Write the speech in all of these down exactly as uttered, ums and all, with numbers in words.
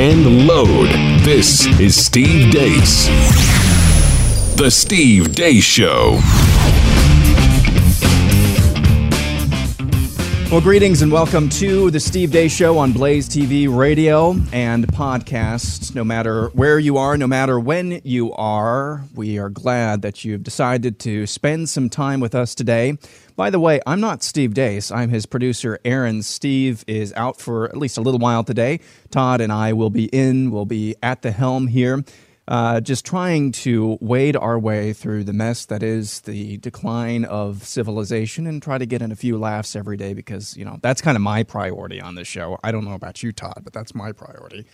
and load. This is Steve Deace. The Steve Deace Show. Well, greetings and welcome to The Steve Deace Show on Blaze T V, radio, and podcasts. No matter where you are, no matter when you are, we are glad that you've decided to spend some time with us today. By the way, I'm not Steve Deace. I'm his producer, Aaron. Steve is out for at least a little while today. Todd and I will be in, we'll be at the helm here, uh, just trying to wade our way through the mess that is the decline of civilization and try to get in a few laughs every day because, you know, that's kind of my priority on this show. I don't know about you, Todd, but that's my priority,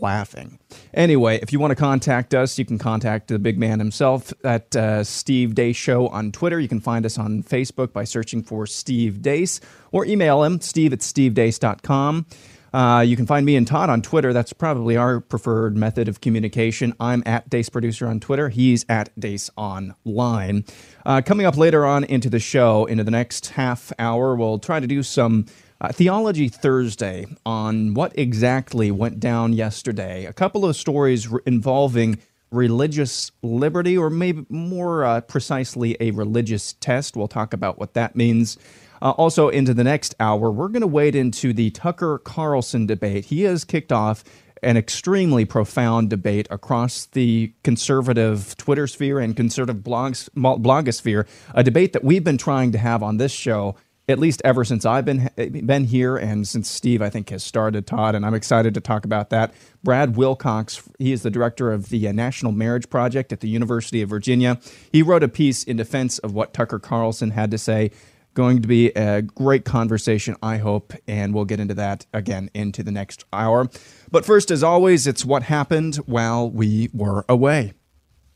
laughing. Anyway, if you want to contact us, you can contact the big man himself at uh, Steve Deace Show on Twitter. You can find us on Facebook by searching for Steve Deace or email him, steve at stevedeace.com. Uh, you can find me and Todd on Twitter. That's probably our preferred method of communication. I'm at Deace Producer on Twitter. He's at Deace Online. Uh, coming up later on into the show, into the next half hour, we'll try to do some uh, Theology Thursday on what exactly went down yesterday. A couple of stories re- involving religious liberty, or maybe more uh, precisely a religious test. We'll talk about what that means. Uh, also, into the next hour, we're going to wade into the Tucker Carlson debate. He has kicked off an extremely profound debate across the conservative Twitter sphere and conservative blogs, blogosphere, a debate that we've been trying to have on this show, at least ever since I've been been here and since Steve, I think, has started, Todd, and I'm excited to talk about that. Brad Wilcox, he is the director of the National Marriage Project at the University of Virginia. He wrote a piece in defense of what Tucker Carlson had to say. Going to be a great conversation, I hope, and we'll get into that again into the next hour. But first, as always, it's what happened while we were away.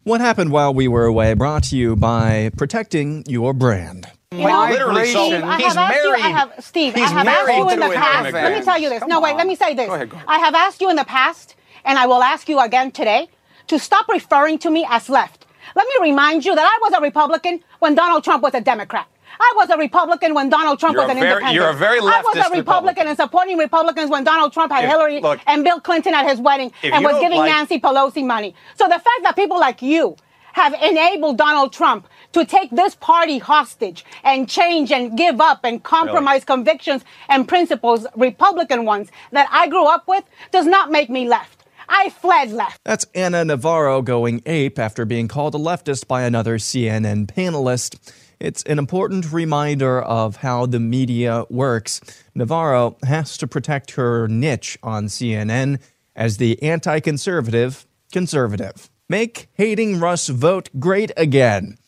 What happened while we were away brought to you by protecting your brand. You know, literally, Steve, so I he's have married. You, I have, Steve, he's I have asked you in the past. Let me tell you this. Come no, wait, on. Let me say this. Go ahead, go ahead. I have asked you in the past, and I will ask you again today, to stop referring to me as left. Let me remind you that I was a Republican when Donald Trump was a Democrat. I was a Republican when Donald Trump you're was an very, independent. You're a very leftist I was a Republican, Republican and supporting Republicans when Donald Trump had if, Hillary look, and Bill Clinton at his wedding and was giving like, Nancy Pelosi money. So the fact that people like you have enabled Donald Trump to take this party hostage and change and give up and compromise really? convictions and principles, Republican ones, that I grew up with, does not make me left. I fled left. That's Anna Navarro going ape after being called a leftist by another C N N panelist. It's an important reminder of how the media works. Navarro has to protect her niche on C N N as the anti-conservative conservative. Make hating Russ Vought great again.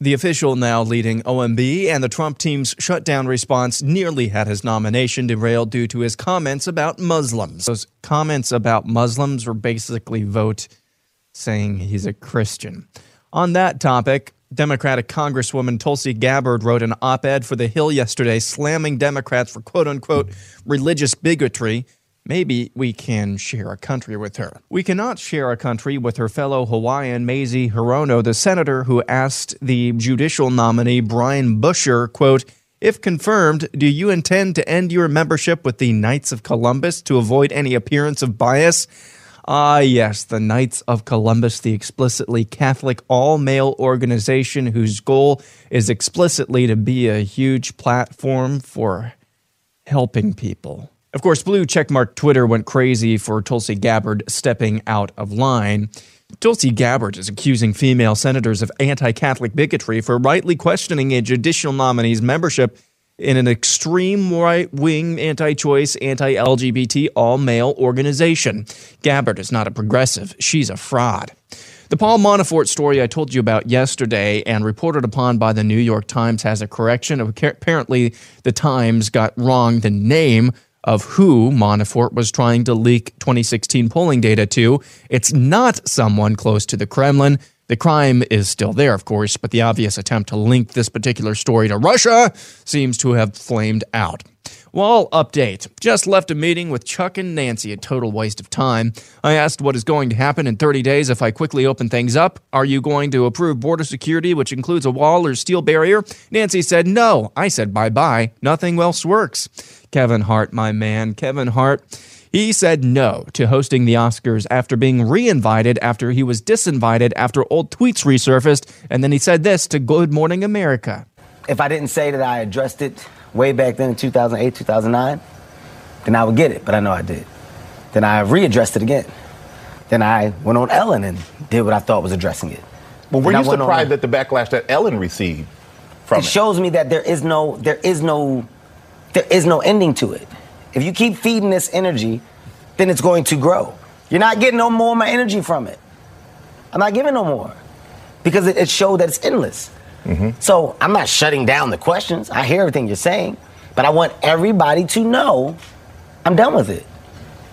The official now leading O M B and the Trump team's shutdown response nearly had his nomination derailed due to his comments about Muslims. Those comments about Muslims were basically Vought saying he's a Christian. On that topic, Democratic Congresswoman Tulsi Gabbard wrote an op-ed for The Hill yesterday slamming Democrats for quote-unquote religious bigotry. Maybe we can share a country with her. We cannot share a country with her fellow Hawaiian Maisie Hirono, the senator who asked the judicial nominee Brian Buescher, quote, if confirmed, do you intend to end your membership with the Knights of Columbus to avoid any appearance of bias? Ah, yes, the Knights of Columbus, the explicitly Catholic all-male organization whose goal is explicitly to be a huge platform for helping people. Of course, blue checkmark Twitter went crazy for Tulsi Gabbard stepping out of line. Tulsi Gabbard is accusing female senators of anti-Catholic bigotry for rightly questioning a judicial nominee's membership in an extreme right-wing, anti-choice, anti-L G B T, all-male organization. Gabbard is not a progressive. She's a fraud. The Paul Manafort story I told you about yesterday and reported upon by the New York Times has a correction. Apparently, the Times got wrong the name of who Manafort was trying to leak twenty sixteen polling data to. It's not someone close to the Kremlin. The crime is still there, of course, but the obvious attempt to link this particular story to Russia seems to have flamed out. Well, update. Just left a meeting with Chuck and Nancy, a total waste of time. I asked what is going to happen in thirty days if I quickly open things up. Are you going to approve border security, which includes a wall or steel barrier? Nancy said no. I said bye-bye. Nothing else works. Kevin Hart, my man. Kevin Hart. He said no to hosting the Oscars after being re-invited after he was disinvited after old tweets resurfaced. And then he said this to Good Morning America. If I didn't say that I addressed it way back then in two thousand eight, two thousand nine, then I would get it. But I know I did. Then I readdressed it again. Then I went on Ellen and did what I thought was addressing it. But were you surprised at the backlash that Ellen received from it? It shows me that there is no, there is no, there is no ending to it. If you keep feeding this energy, then it's going to grow. You're not getting no more of my energy from it. I'm not giving no more because it, it showed that it's endless. Mm-hmm. So I'm not shutting down the questions. I hear everything you're saying, but I want everybody to know I'm done with it.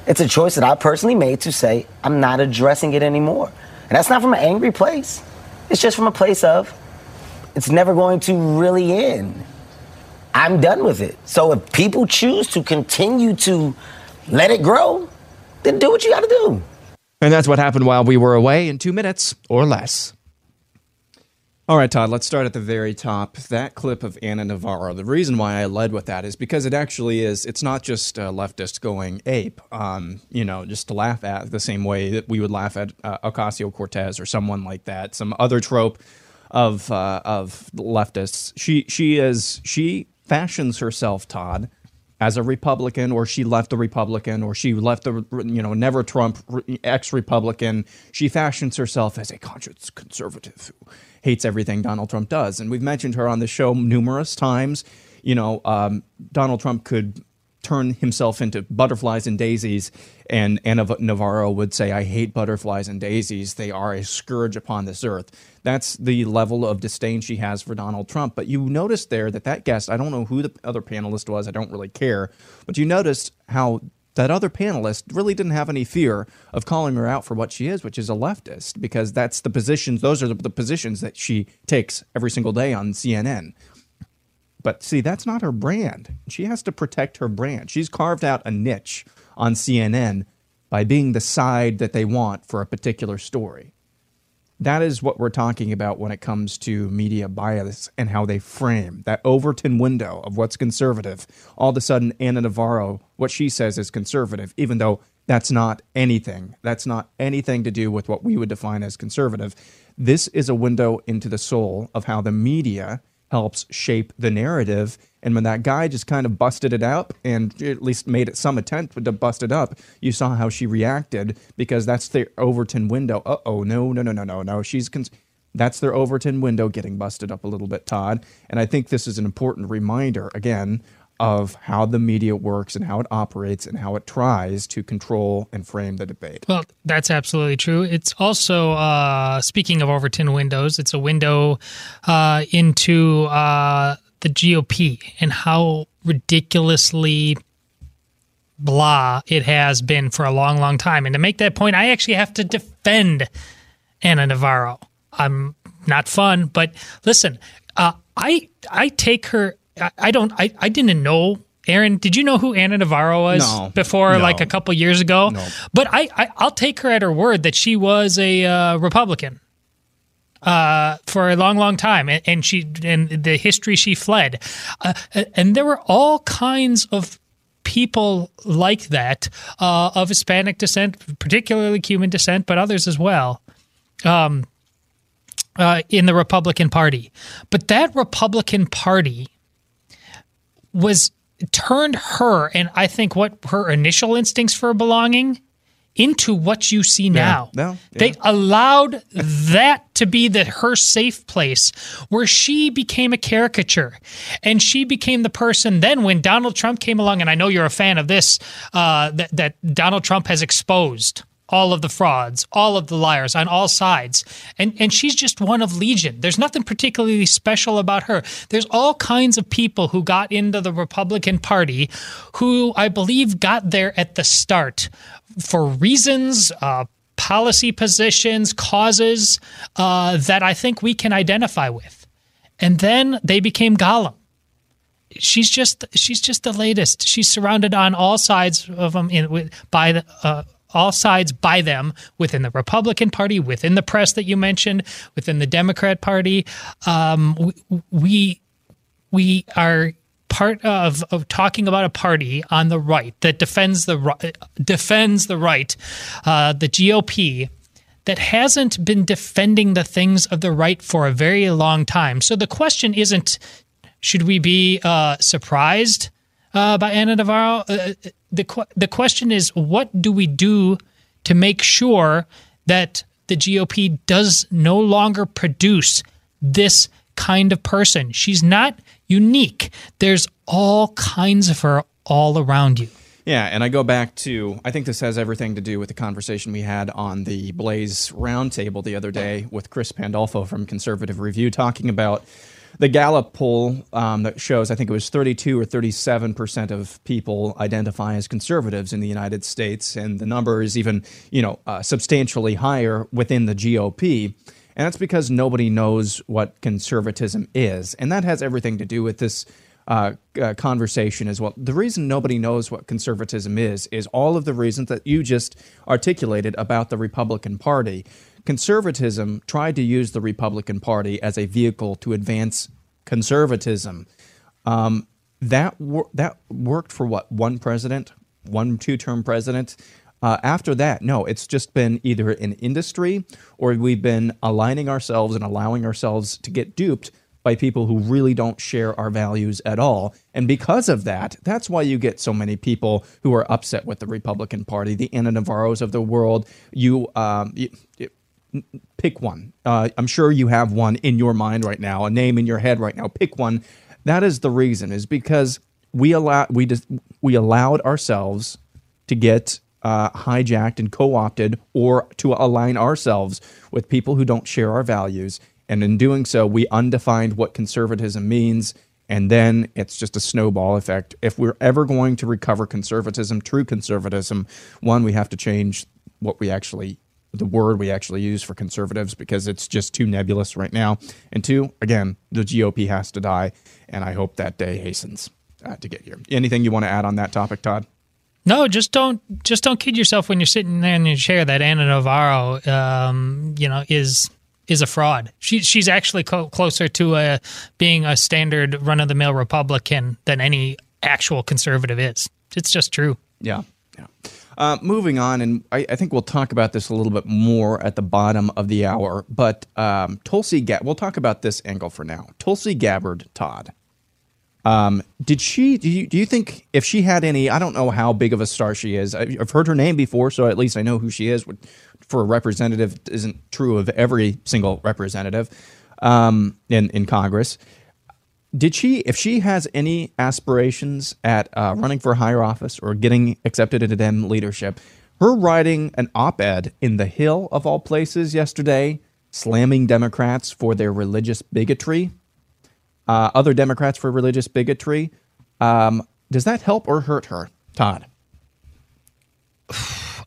It's a choice that I personally made to say I'm not addressing it anymore. And that's not from an angry place. It's just from a place of it's never going to really end. I'm done with it. So if people choose to continue to let it grow, then do what you got to do. And that's what happened while we were away in two minutes or less. All right, Todd, let's start at the very top. That clip of Anna Navarro, the reason why I led with that is because it actually is, it's not just uh, leftists going ape, um, you know, just to laugh at the same way that we would laugh at uh, Ocasio-Cortez or someone like that, some other trope of uh, of leftists. She, she is, she fashions herself, Todd, as a Republican, or she left a Republican, or she left a, you know, never Trump, ex-Republican. She fashions herself as a conscious conservative who hates everything Donald Trump does. And we've mentioned her on the show numerous times. You know, um, Donald Trump could turn himself into butterflies and daisies, and Anna Navarro would say, I hate butterflies and daisies. They are a scourge upon this earth. That's the level of disdain she has for Donald Trump. But you noticed there that that guest, I don't know who the other panelist was, I don't really care, but you noticed how that other panelist really didn't have any fear of calling her out for what she is, which is a leftist, because that's the positions, those are the, the positions that she takes every single day on C N N. But see, that's not her brand. She has to protect her brand. She's carved out a niche on C N N by being the side that they want for a particular story. That is what we're talking about when it comes to media bias and how they frame that Overton window of what's conservative. All of a sudden, Anna Navarro, what she says is conservative, even though that's not anything. That's not anything to do with what we would define as conservative. This is a window into the soul of how the media helps shape the narrative. And when that guy just kind of busted it up, and at least made it some attempt to bust it up, you saw how she reacted, because that's their Overton window. Uh-oh, no, no, no, no, no, no. She's cons- that's their Overton window getting busted up a little bit, Todd. And I think this is an important reminder, again, of how the media works and how it operates and how it tries to control and frame the debate. Well, that's absolutely true. It's also, uh, speaking of Overton windows, it's a window uh, into uh, the G O P and how ridiculously blah it has been for a long, long time. And to make that point, I actually have to defend Anna Navarro. I'm not fun, but listen, uh, I I take her... I don't. I, I didn't know. Aaron, did you know who Anna Navarro was no, before, no. like a couple years ago? No. But I, I I'll take her at her word that she was a uh, Republican uh, for a long, long time, and, and she and the history she fled, uh, and there were all kinds of people like that uh, of Hispanic descent, particularly Cuban descent, but others as well. Um, uh, in the Republican Party, but that Republican Party was turned her, and I think what her initial instincts for belonging, into what you see now. Yeah, no, yeah. They allowed that to be the her safe place, where she became a caricature, and she became the person. Then when Donald Trump came along, and I know you're a fan of this, uh, that, that Donald Trump has exposed all of the frauds, all of the liars on all sides. And and she's just one of legion. There's nothing particularly special about her. There's all kinds of people who got into the Republican Party who I believe got there at the start for reasons, uh, policy positions, causes uh, that I think we can identify with. And then they became Gollum. She's just she's just the latest. She's surrounded on all sides of them in, with, by the uh, all sides by them within the Republican Party, within the press that you mentioned, within the Democrat Party. Um, we, we we are part of, of talking about a party on the right that defends the right, defends the right, uh, the G O P, that hasn't been defending the things of the right for a very long time. So the question isn't, should we be uh, surprised uh, by Anna Navarro? Uh, the qu- the question is, what do we do to make sure that the G O P does no longer produce this kind of person? She's not unique. There's all kinds of her all around you. Yeah, and I go back to, I think this has everything to do with the conversation we had on the Blaze Roundtable the other day with Chris Pandolfo from Conservative Review, talking about the Gallup poll um, that shows, I think it was thirty-two or thirty-seven percent of people identify as conservatives in the United States, and the number is even, you know, uh, substantially higher within the G O P. And that's because nobody knows what conservatism is. And that has everything to do with this uh, uh, conversation as well. The reason nobody knows what conservatism is is all of the reasons that you just articulated about the Republican Party. Conservatism tried to use the Republican Party as a vehicle to advance conservatism. Um, that wor- that worked for, what, one president, one two-term president? Uh, after that, no, it's just been either an industry or we've been aligning ourselves and allowing ourselves to get duped by people who really don't share our values at all. And because of that, that's why you get so many people who are upset with the Republican Party, the Anna Navarros of the world. You, um, you, you pick one. Uh, I'm sure you have one in your mind right now, a name in your head right now. Pick one. That is the reason, is because we allow we just, we allowed ourselves to get Uh, hijacked and co-opted, or to align ourselves with people who don't share our values. And in doing so, we undefined what conservatism means. And then it's just a snowball effect. If we're ever going to recover conservatism, true conservatism, one, we have to change what we actually, the word we actually use for conservatives, because it's just too nebulous right now. And two, again, the G O P has to die. And I hope that day hastens uh, to get here. Anything you want to add on that topic, Todd? No, just don't just don't kid yourself when you're sitting there in your chair that Anna Navarro, um, you know, is is a fraud. She she's actually co- closer to a, being a standard run-of-the-mill Republican than any actual conservative is. It's just true. Yeah, yeah. Uh, moving on, and I, I think we'll talk about this a little bit more at the bottom of the hour. But um, Tulsi Gabbard, we'll talk about this angle for now. Tulsi Gabbard, Todd. Um, did she, do you, do you think if she had any, I don't know how big of a star she is. I've heard her name before, so at least I know who she is. For a representative, isn't true of every single representative, um, in, in Congress. Did she, if she has any aspirations at, uh, running for higher office or getting accepted into them leadership, her writing an op-ed in The Hill of all places yesterday, slamming Democrats for their religious bigotry, Uh, other Democrats for religious bigotry. Um, does that help or hurt her, Todd?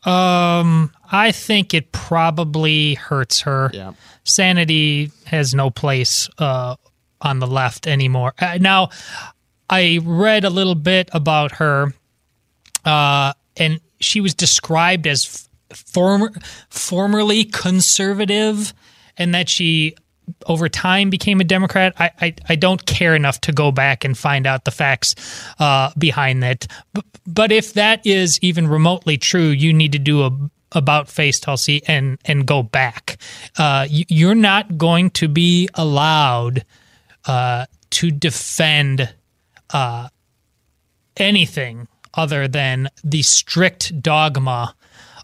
Um, I think it probably hurts her. Yeah. Sanity has no place uh, on the left anymore. Uh, now, I read a little bit about her, uh, and she was described as f- former, formerly conservative, and that she over time became a Democrat. I, I, I don't care enough to go back and find out the facts uh, behind that. B- but if that is even remotely true, you need to do a about-face, Tulsi, and, and go back. Uh, you, you're not going to be allowed uh, to defend uh, anything other than the strict dogma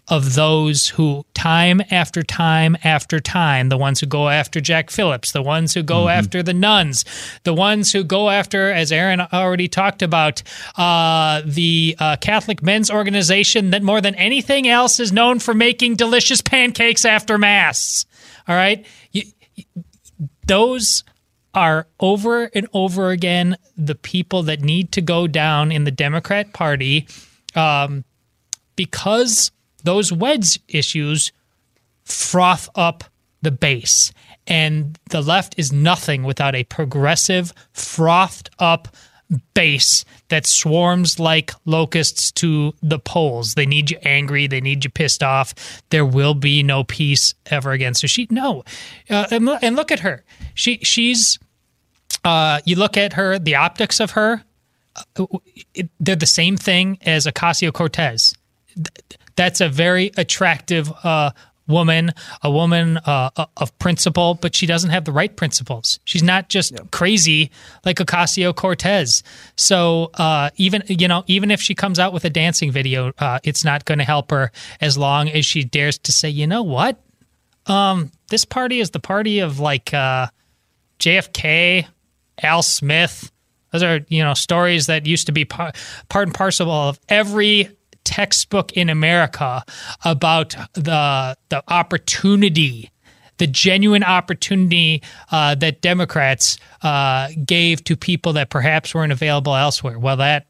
of those who time after time after time, the ones who go after Jack Phillips, the ones who go mm-hmm. after the nuns, the ones who go after, as Aaron already talked about, uh, the uh, Catholic men's organization that more than anything else is known for making delicious pancakes after Mass. All right? You, you, those are over and over again the people that need to go down in the Democrat Party um, because those wedge issues froth up the base, and the left is nothing without a progressive, frothed up base that swarms like locusts to the polls. They need you angry. They need you pissed off. There will be no peace ever again. So she, no. Uh, and, and look at her. She, she's, uh, you look at her, the optics of her, they're the same thing as Ocasio-Cortez. That's a very attractive uh, woman, a woman uh, of principle, but she doesn't have the right principles. She's not just yeah. crazy like Ocasio-Cortez. So uh, even you know, even if she comes out with a dancing video, uh, it's not going to help her as long as she dares to say, you know what, um, this party is the party of like uh, J F K, Al Smith. Those are, you know, stories that used to be par- part and parcel of every textbook in America about the the opportunity, the genuine opportunity uh, that Democrats uh, gave to people that perhaps weren't available elsewhere. Well, that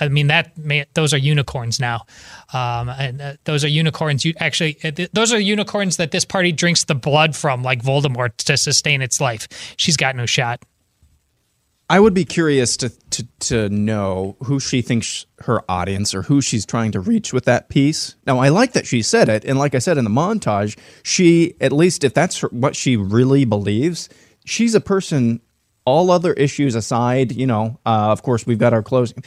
I mean that may, those are unicorns now, um, and uh, those are unicorns. You actually, those are unicorns that this party drinks the blood from, like Voldemort, to sustain its life. She's got no shot. I would be curious to, to to know who she thinks her audience or who she's trying to reach with that piece. Now, I like that she said it, and like I said in the montage, she, at least if that's her, what she really believes, she's a person, all other issues aside, you know, uh, of course, we've got our closing.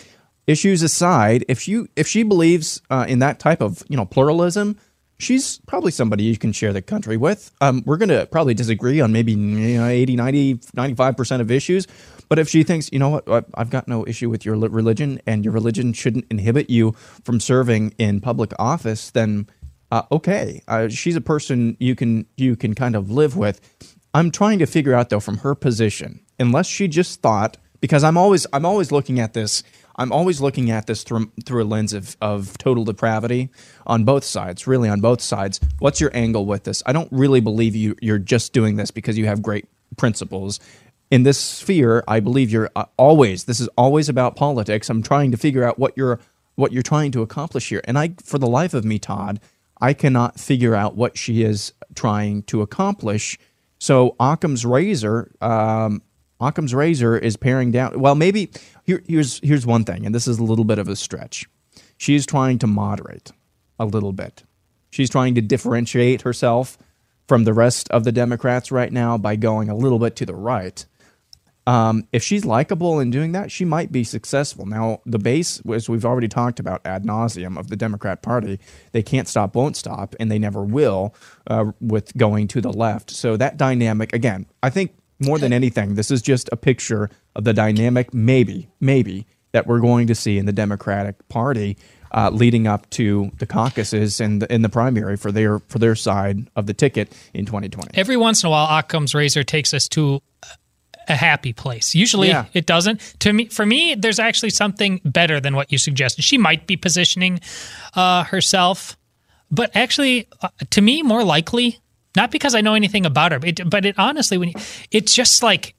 Issues aside, if, you, if she believes uh, in that type of, you know, pluralism, she's probably somebody you can share the country with. Um, we're going to probably disagree on maybe, you know, eighty, ninety, ninety-five percent of issues. But if she thinks, you know what, I've got no issue with your religion and your religion shouldn't inhibit you from serving in public office, then uh, okay. Uh, she's a person you can you can kind of live with. I'm trying to figure out, though, from her position, unless she just thought, because I'm always I'm always looking at this I'm always looking at this through, through a lens of, of total depravity on both sides, really on both sides. What's your angle with this? I don't really believe you, you're just doing this because you have great principles. In this sphere, I believe you're always, this is always about politics. I'm trying to figure out what you're what you're trying to accomplish here. And I, for the life of me, Todd, I cannot figure out what she is trying to accomplish. So Occam's razor... Um, Occam's razor is paring down. Well, maybe here, here's here's one thing, and this is a little bit of a stretch. She's trying to moderate a little bit. She's trying to differentiate herself from the rest of the Democrats right now by going a little bit to the right. Um, if she's likable in doing that, she might be successful. Now, the base, as we've already talked about ad nauseum, of the Democrat Party, they can't stop, won't stop, and they never will uh, with going to the left. So that dynamic, again, I think, more than anything, this is just a picture of the dynamic, maybe, maybe, that we're going to see in the Democratic Party uh, leading up to the caucuses and the, in the primary for their for their side of the ticket in twenty twenty. Every once in a while, Occam's razor takes us to a happy place. Usually, yeah. it doesn't. To me, for me, there's actually something better than what you suggested. She might be positioning uh, herself, but actually, uh, to me, more likely. Not because I know anything about her, but it, but it honestly, when you, it's just like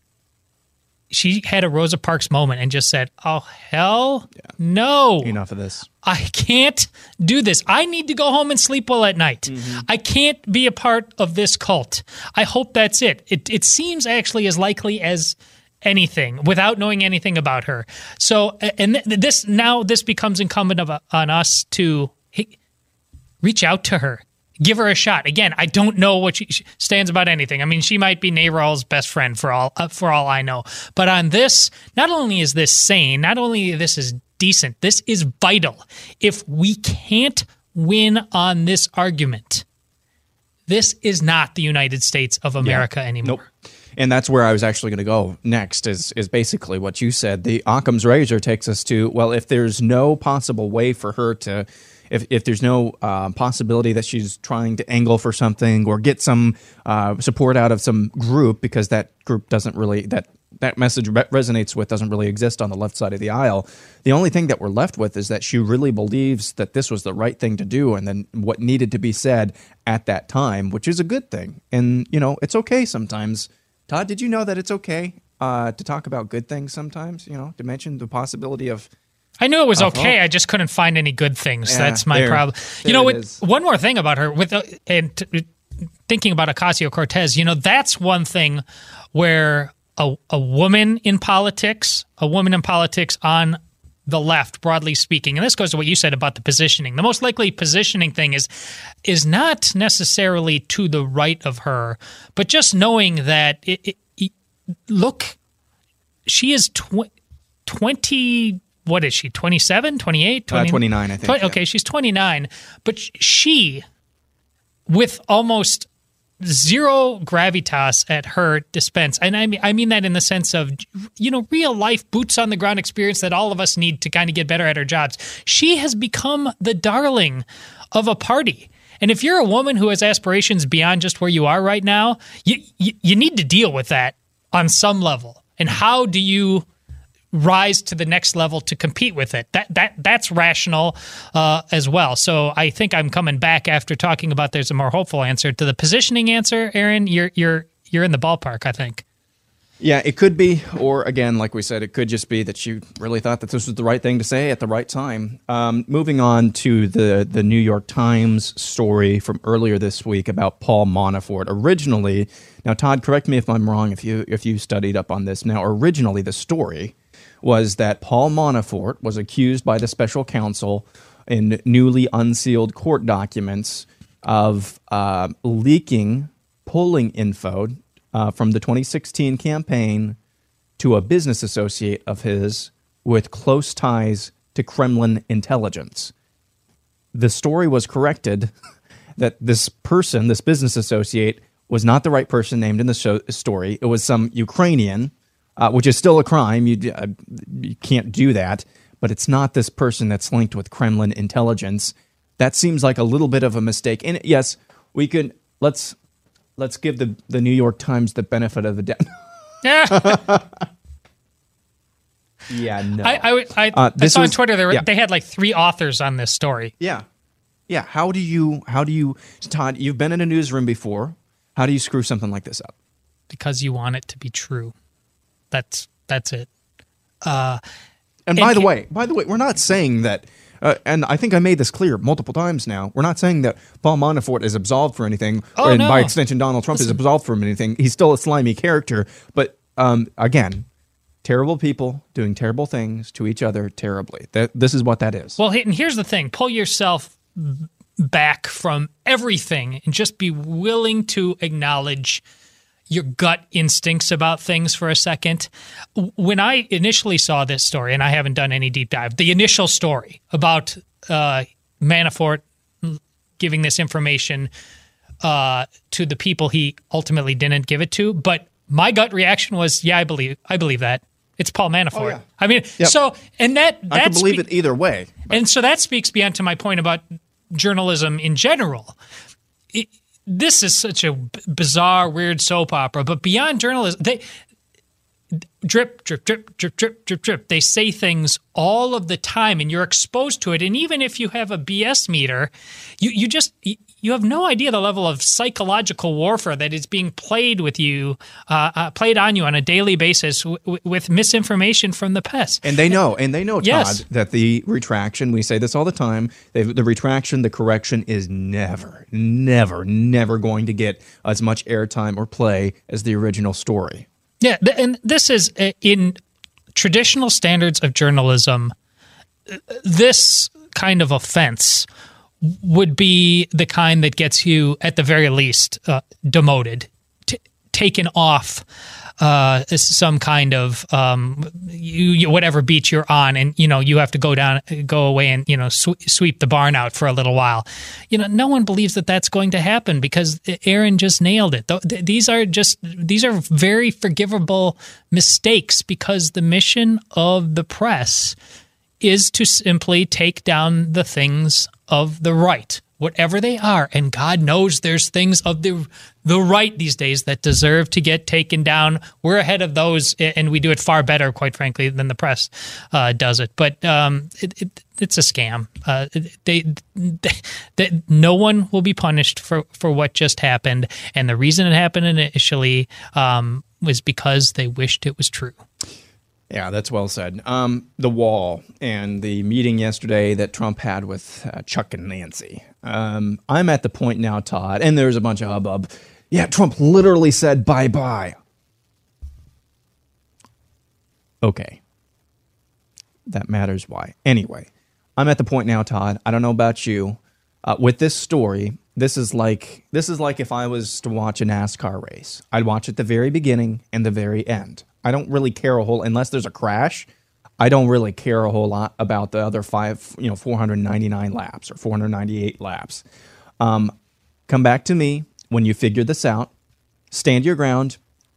she had a Rosa Parks moment and just said, oh, hell yeah. no. Enough of this. I can't do this. I need to go home and sleep well at night. Mm-hmm. I can't be a part of this cult. I hope that's it. It, it seems actually as likely as anything without knowing anything about her. So, and th- this now this becomes incumbent of, on us to hey, reach out to her. Give her a shot. Again, I don't know what she, she stands about anything. I mean, she might be NARAL's best friend for all uh, for all I know. But on this, not only is this sane, not only this is decent, this is vital. If we can't win on this argument, this is not the United States of America yeah. anymore. Nope. And that's where I was actually going to go next is is basically what you said. The Occam's razor takes us to, well, if there's no possible way for her to... If if there's no uh, possibility that she's trying to angle for something or get some uh, support out of some group, because that group doesn't really, that, that message re- resonates with doesn't really exist on the left side of the aisle, the only thing that we're left with is that she really believes that this was the right thing to do and then what needed to be said at that time, which is a good thing. And, you know, it's okay sometimes. Todd, did you know that it's okay uh, to talk about good things sometimes, you know, to mention the possibility of... I knew it was okay. Uh-huh. I just couldn't find any good things. Yeah, that's my there, problem. There you know, with, one more thing about her, with uh, and t- thinking about Ocasio-Cortez, you know, that's one thing where a, a woman in politics, a woman in politics on the left, broadly speaking, and this goes to what you said about the positioning. The most likely positioning thing is is not necessarily to the right of her, but just knowing that, it, it, it, look, she is tw- twenty, what is she, twenty-seven, twenty-eight, twenty-nine? Uh, twenty-nine, I think. twenty, yeah. Okay, she's twenty-nine. But she, with almost zero gravitas at her dispense, and I mean, I mean that in the sense of, you know, real life boots on the ground experience that all of us need to kind of get better at our jobs, she has become the darling of a party. And if you're a woman who has aspirations beyond just where you are right now, you, you, you need to deal with that on some level. And how do you rise to the next level to compete with it? That that that's rational uh, as well. So I think I'm coming back after talking about there's a more hopeful answer to the positioning answer. Aaron, you're you're you're in the ballpark, I think. Yeah, it could be, or again, like we said, it could just be that she really thought that this was the right thing to say at the right time. Um, moving on to the, the New York Times story from earlier this week about Paul Manafort. Originally, now Todd, correct me if I'm wrong, if you if you studied up on this. Now, originally the story was that Paul Manafort was accused by the special counsel in newly unsealed court documents of uh, leaking polling info Uh, from the twenty sixteen campaign to a business associate of his with close ties to Kremlin intelligence. The story was corrected that this person, this business associate, was not the right person named in the show, story. It was some Ukrainian, uh, which is still a crime. You, uh, you can't do that. But it's not this person that's linked with Kremlin intelligence. That seems like a little bit of a mistake. And yes, we could... Let's... Let's give the, the New York Times the benefit of the doubt. Yeah. yeah, no. I, I, I, uh, I saw was, on Twitter they, were, yeah. they had like three authors on this story. Yeah. Yeah. How do you, how do you, Todd, you've been in a newsroom before. How do you screw something like this up? Because you want it to be true. That's, that's it. Uh, and by and the can, way, by the way, we're not saying that. Uh, and I think I made this clear multiple times now. We're not saying that Paul Manafort is absolved for anything, oh, and no. by extension, Donald Trump Listen. is absolved from anything. He's still a slimy character. But um, again, terrible people doing terrible things to each other terribly. That, this is what that is. Well, and here's the thing. Pull yourself back from everything and just be willing to acknowledge your gut instincts about things for a second. When I initially saw this story, and I haven't done any deep dive, the initial story about uh, Manafort giving this information uh, to the people he ultimately didn't give it to, but my gut reaction was, yeah, I believe, I believe that. It's Paul Manafort. Oh, yeah. I mean, yep. so, and that- I can believe spe- it either way. But. And so that speaks beyond to my point about journalism in general. It, This is such a b- bizarre, weird soap opera. But beyond journalism, they drip, drip, drip, drip, drip, drip, drip. They say things all of the time, and you're exposed to it. And even if you have a B S meter, you, you just you have no idea the level of psychological warfare that is being played with you, uh, uh, played on you on a daily basis w- w- with misinformation from the press. And they know, and they know, Todd, yes. that the retraction, we say this all the time, the retraction, the correction is never, never, never going to get as much airtime or play as the original story. Yeah, and this is in traditional standards of journalism, this kind of offense would be the kind that gets you, at the very least, uh, demoted, t- taken off uh, some kind of um, you, you, whatever beat you're on, and you know you have to go down, go away, and you know sw- sweep the barn out for a little while. You know, no one believes that that's going to happen because Aaron just nailed it. Th- these are just these are very forgivable mistakes because the mission of the press is to simply take down the things of the right, whatever they are. And God knows there's things of the the right these days that deserve to get taken down. We're ahead of those, and we do it far better, quite frankly, than the press uh, does it. But um, it, it, it's a scam. Uh, they, they, they, no one will be punished for, for what just happened. And the reason it happened initially um, was because they wished it was true. Yeah, that's well said. Um, the wall and the meeting yesterday that Trump had with uh, Chuck and Nancy. Um, I'm at the point now, Todd, and there's a bunch of hubbub. Yeah, Trump literally said bye-bye. Okay. That matters why. Anyway, I'm at the point now, Todd. I don't know about you. Uh, with this story, this is like this is like if I was to watch a NASCAR race. I'd watch at the very beginning and the very end. I don't really care a whole unless there's a crash. I don't really care a whole lot about the other five, you know, four hundred ninety-nine laps or four hundred ninety-eight laps. Um, come back to me when you figure this out. Stand your ground.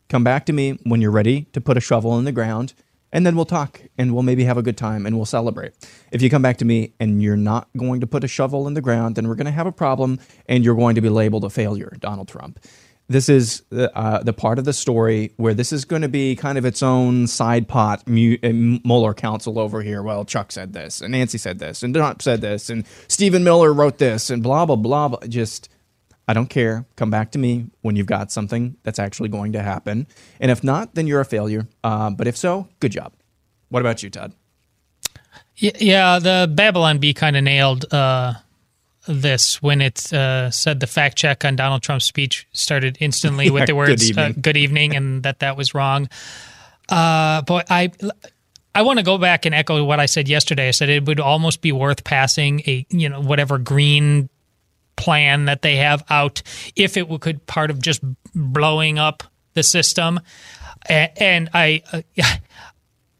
Come back to me when you're ready to put a shovel in the ground, and then we'll talk, and we'll maybe have a good time, and we'll celebrate. If you come back to me and you're not going to put a shovel in the ground, then we're going to have a problem, and you're going to be labeled a failure, Donald Trump. This is uh, the part of the story where this is going to be kind of its own side pot Mueller counsel over here. Well, Chuck said this, and Nancy said this, and Trump said this, and Stephen Miller wrote this, and blah, blah, blah, blah. Just, I don't care. Come back to me when you've got something that's actually going to happen. And if not, then you're a failure. Uh, but if so, good job. What about you, Todd? Yeah, the Babylon Bee kind of nailed uh this when it uh, said the fact check on Donald Trump's speech started instantly yeah, with the words, good evening, uh, good evening and that that was wrong. Uh, boy, I, I want to go back and echo what I said yesterday. I said it would almost be worth passing a, you know, whatever green plan that they have out if it could part of just blowing up the system. And, and I... Uh,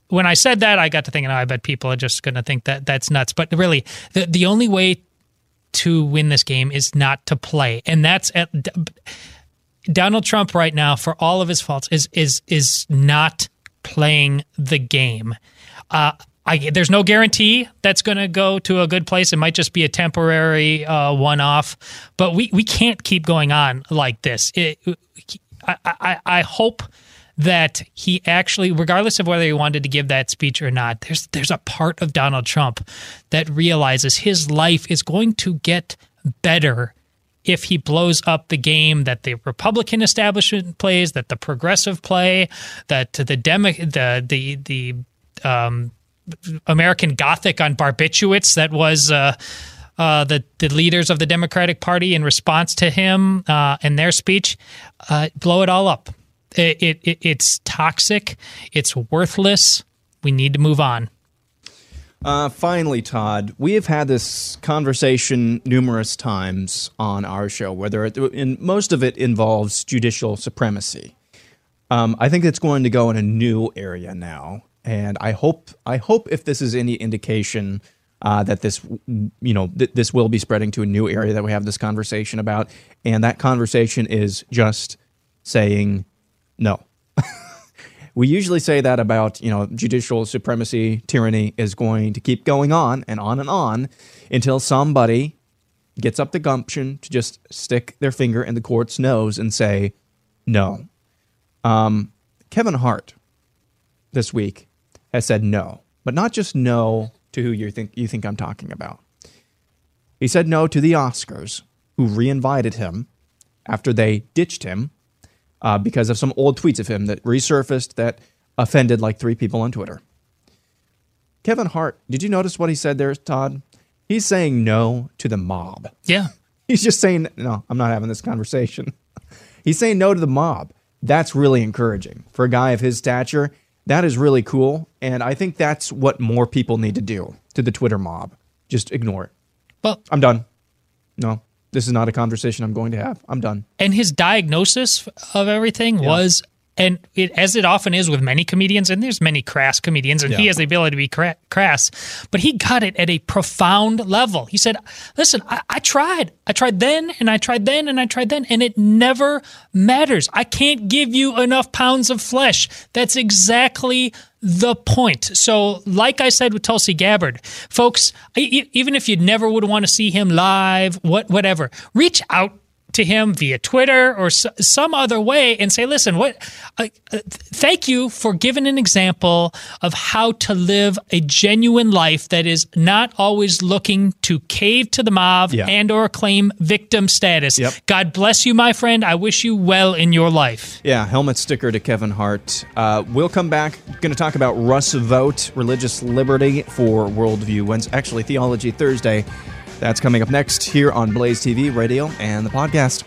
when I said that, I got to thinking, oh, I bet people are just going to think that that's nuts. But really, the, the only way to win this game is not to play. And that's at, Donald Trump right now, for all of his faults, is is is not playing the game. Uh, I, there's no guarantee that's going to go to a good place. It might just be a temporary uh, one-off. But we, we can't keep going on like this. It, I, I, I hope that he actually, regardless of whether he wanted to give that speech or not, there's there's a part of Donald Trump that realizes his life is going to get better if he blows up the game that the Republican establishment plays, that the progressive play, that the Demo- the the the um, American Gothic on barbiturates that was uh, uh, the the leaders of the Democratic Party in response to him uh, and their speech, uh, blow it all up. It, it it's toxic. It's worthless. We need to move on. Uh, finally, Todd, we have had this conversation numerous times on our show, whether it, and most of it involves judicial supremacy. Um, I think it's going to go in a new area now, and I hope I hope if this is any indication uh, that this you know th- this will be spreading to a new area that we have this conversation about, and that conversation is just saying no. We usually say that about, you know, judicial supremacy, tyranny is going to keep going on and on and on until somebody gets up the gumption to just stick their finger in the court's nose and say no. Um, Kevin Hart this week has said no, but not just no to who you think you think I'm talking about. He said no to the Oscars, who reinvited him after they ditched him Uh, because of some old tweets of him that resurfaced that offended like three people on Twitter. Kevin Hart, did you notice what he said there, Todd? He's saying no to the mob. Yeah. He's just saying, no, I'm not having this conversation. He's saying no to the mob. That's really encouraging. For a guy of his stature, that is really cool. And I think that's what more people need to do to the Twitter mob. Just ignore it. Well, I'm done. No. This is not a conversation I'm going to have. I'm done. And his diagnosis of everything yeah. was, and it, as it often is with many comedians, and there's many crass comedians, and yeah. he has the ability to be cra- crass, but he got it at a profound level. He said, listen, I, I tried. I tried then, and I tried then, and I tried then, and it never matters. I can't give you enough pounds of flesh. That's exactly the point. So, like I said with Tulsi Gabbard, folks, even if you never would want to see him live, what, whatever, reach out to him via Twitter or so, some other way and say, "Listen, what? Uh, uh, thank you for giving an example of how to live a genuine life that is not always looking to cave to the mob yeah. and or claim victim status. Yep. God bless you, my friend. I wish you well in your life." Yeah, helmet sticker to Kevin Hart. Uh, we'll come back. Going to talk about Russ Vought, religious liberty for Worldview Wednesday, actually Theology Thursday. That's coming up next here on Blaze T V, radio, and the podcast.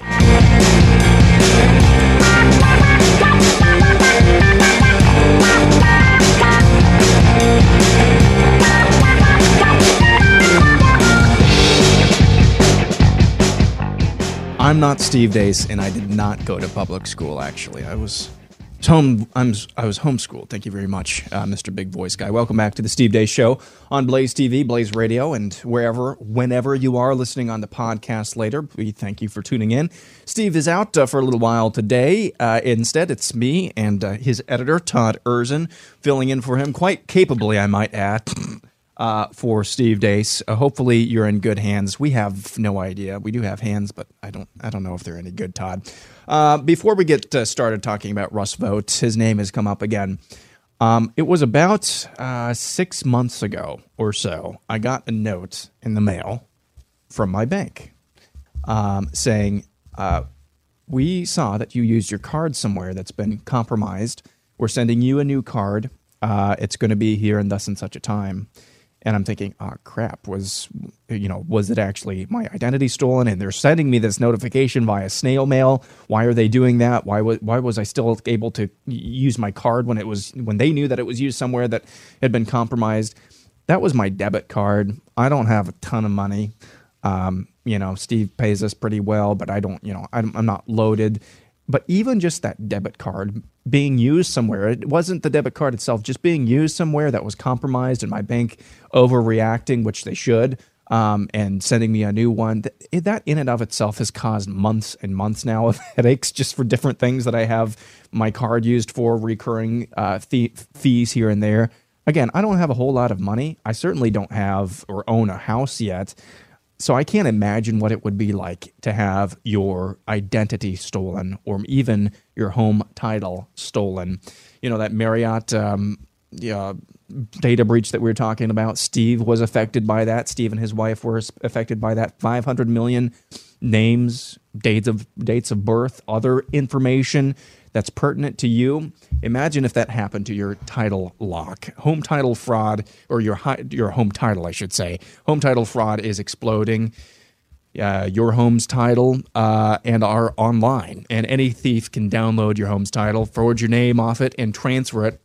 I'm not Steve Deace, and I did not go to public school, actually. I was was home. I'm, I was homeschooled. Thank you very much, uh, Mister Big Voice Guy. Welcome back to the Steve Deace Show on Blaze T V, Blaze Radio, and wherever, whenever you are listening on the podcast later. We thank you for tuning in. Steve is out uh, for a little while today. Uh, instead, it's me and uh, his editor, Todd Erzen, filling in for him quite capably, I might add. Uh, for Steve Deace, uh, hopefully you're in good hands. We have no idea. We do have hands, but I don't. I don't know if they're any good. Todd. Uh, before we get uh, started talking about Russ Vought, his name has come up again. Um, it was about uh, six months ago or so. I got a note in the mail from my bank um, saying, uh, "We saw that you used your card somewhere that's been compromised. We're sending you a new card. Uh, it's going to be here in thus and such a time." And I'm thinking, oh, crap, was, you know, was it actually my identity stolen? And they're sending me this notification via snail mail. Why are they doing that? Why was, why was I still able to use my card when it was, when they knew that it was used somewhere that had been compromised? That was my debit card. I don't have a ton of money. Um, you know, Steve pays us pretty well, but I don't, you know, I'm, I'm not loaded. But even just that debit card being used somewhere, it wasn't the debit card itself, just being used somewhere that was compromised and my bank overreacting, which they should, um, and sending me a new one. That in and of itself has caused months and months now of headaches just for different things that I have my card used for, recurring uh, fees here and there. Again, I don't have a whole lot of money. I certainly don't have or own a house yet. So I can't imagine what it would be like to have your identity stolen or even your home title stolen. You know, that Marriott um, uh, data breach that we were talking about, Steve was affected by that. Steve and his wife were affected by that. five hundred million names, dates of, dates of birth, other information that's pertinent to you. Imagine if that happened to your title lock. Home title fraud, or your hi- your home title, I should say. Home title fraud is exploding. Uh, your home's title uh, and are online. And any thief can download your home's title, forge your name off it, and transfer it.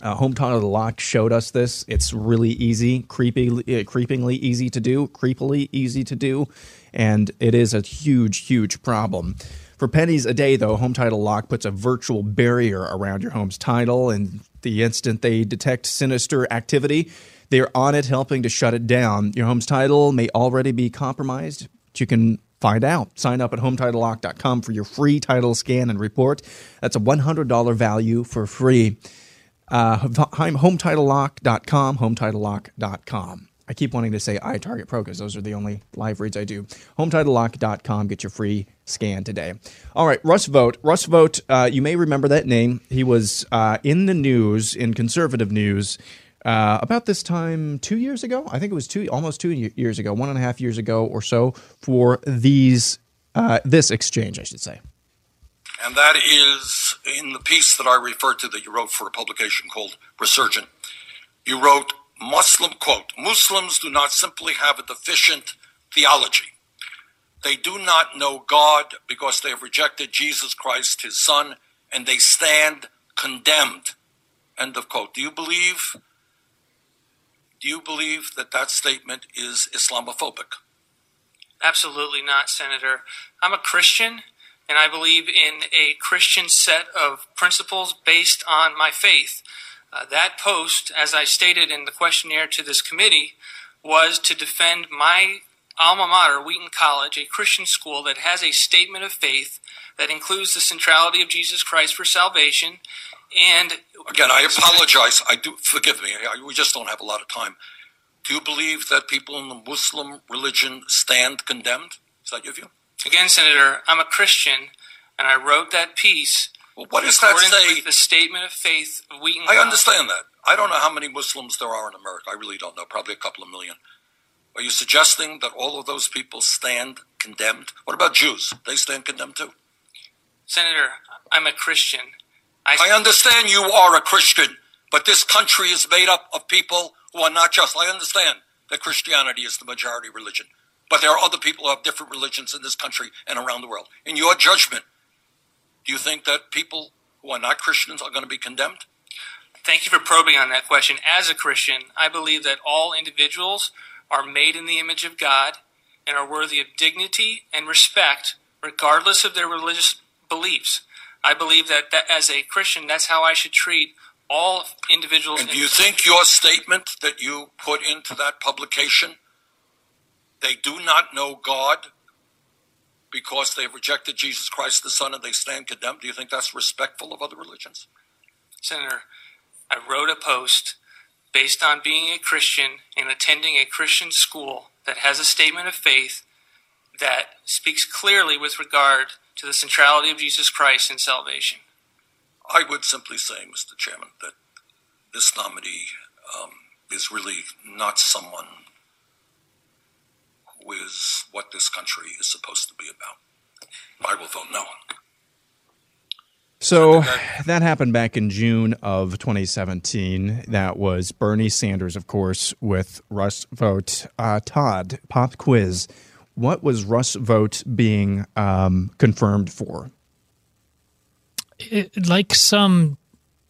Uh, home title lock showed us this. It's really easy, creepy, uh, creepingly easy to do, creepily easy to do. And it is a huge, huge problem. For pennies a day, though, Home Title Lock puts a virtual barrier around your home's title, and the instant they detect sinister activity, they're on it helping to shut it down. Your home's title may already be compromised, but you can find out. Sign up at home title lock dot com for your free title scan and report. That's a one hundred dollars value for free. Uh, home title lock dot com, home title lock dot com. I keep wanting to say iTarget Pro because those are the only live reads I do. home title lock dot com. Get your free scan today. All right, Russ Vought. Russ Vought, uh, you may remember that name. He was uh, in the news, in conservative news, uh, about this time two years ago. I think it was two, almost two years ago, one and a half years ago or so, for these uh, this exchange, I should say. And that is in the piece that I referred to that you wrote for a publication called Resurgent. You wrote, Muslim, quote, Muslims do not simply have a deficient theology. They do not know God because they have rejected Jesus Christ, his son, and they stand condemned. End of quote. Do you believe, do you believe that that statement is Islamophobic? Absolutely not, Senator. I'm a Christian, and I believe in a Christian set of principles based on my faith. Uh, that post, as I stated in the questionnaire to this committee, was to defend my alma mater, Wheaton College, a Christian school that has a statement of faith that includes the centrality of Jesus Christ for salvation. And again, I apologize. I do forgive me. I, we just don't have a lot of time. Do you believe that people in the Muslim religion stand condemned? Is that your view? Again, Senator, I'm a Christian, and I wrote that piece. Well, what does that say? The statement of faith of Wheaton College. I understand that. I don't know how many Muslims there are in America. I really don't know. Probably a couple of million. Are you suggesting that all of those people stand condemned? What about Jews? They stand condemned too. Senator, I'm a Christian. I, I understand you are a Christian, but this country is made up of people who are not just. I understand that Christianity is the majority religion, but there are other people who have different religions in this country and around the world. In your judgment, do you think that people who are not Christians are going to be condemned? Thank you for probing on that question. As a Christian, I believe that all individuals are made in the image of God and are worthy of dignity and respect, regardless of their religious beliefs. I believe that, that as a Christian, that's how I should treat all individuals. And do you think your statement that you put into that publication, they do not know God because they've rejected Jesus Christ the Son and they stand condemned, do you think that's respectful of other religions? Senator, I wrote a post based on being a Christian and attending a Christian school that has a statement of faith that speaks clearly with regard to the centrality of Jesus Christ in salvation. I would simply say, Mister Chairman, that this nominee um, is really not someone who is what this country is supposed to be about. I will vote no. So that happened back in June of twenty seventeen. That was Bernie Sanders, of course, with Russ Vought. Uh, Todd, pop quiz. What was Russ Vought being um, confirmed for? It, like some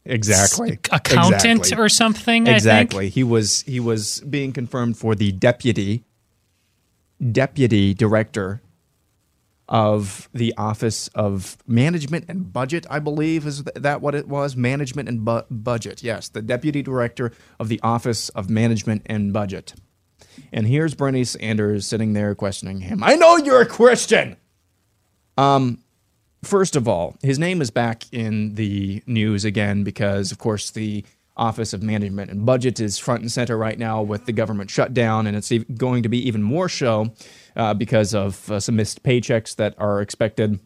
exactly accountant exactly. or something. Exactly. I think. He was he was being confirmed for the deputy deputy director of the Office of Management and Budget. I believe is that what it was? Management and bu- budget. Yes, the deputy director of the Office of Management and Budget. And here's Bernie Sanders sitting there questioning him. I know you're a Christian. Um, first of all, his name is back in the news again because, of course, the Office of Management and Budget is front and center right now with the government shutdown, and it's going to be even more so uh, because of uh, some missed paychecks that are expected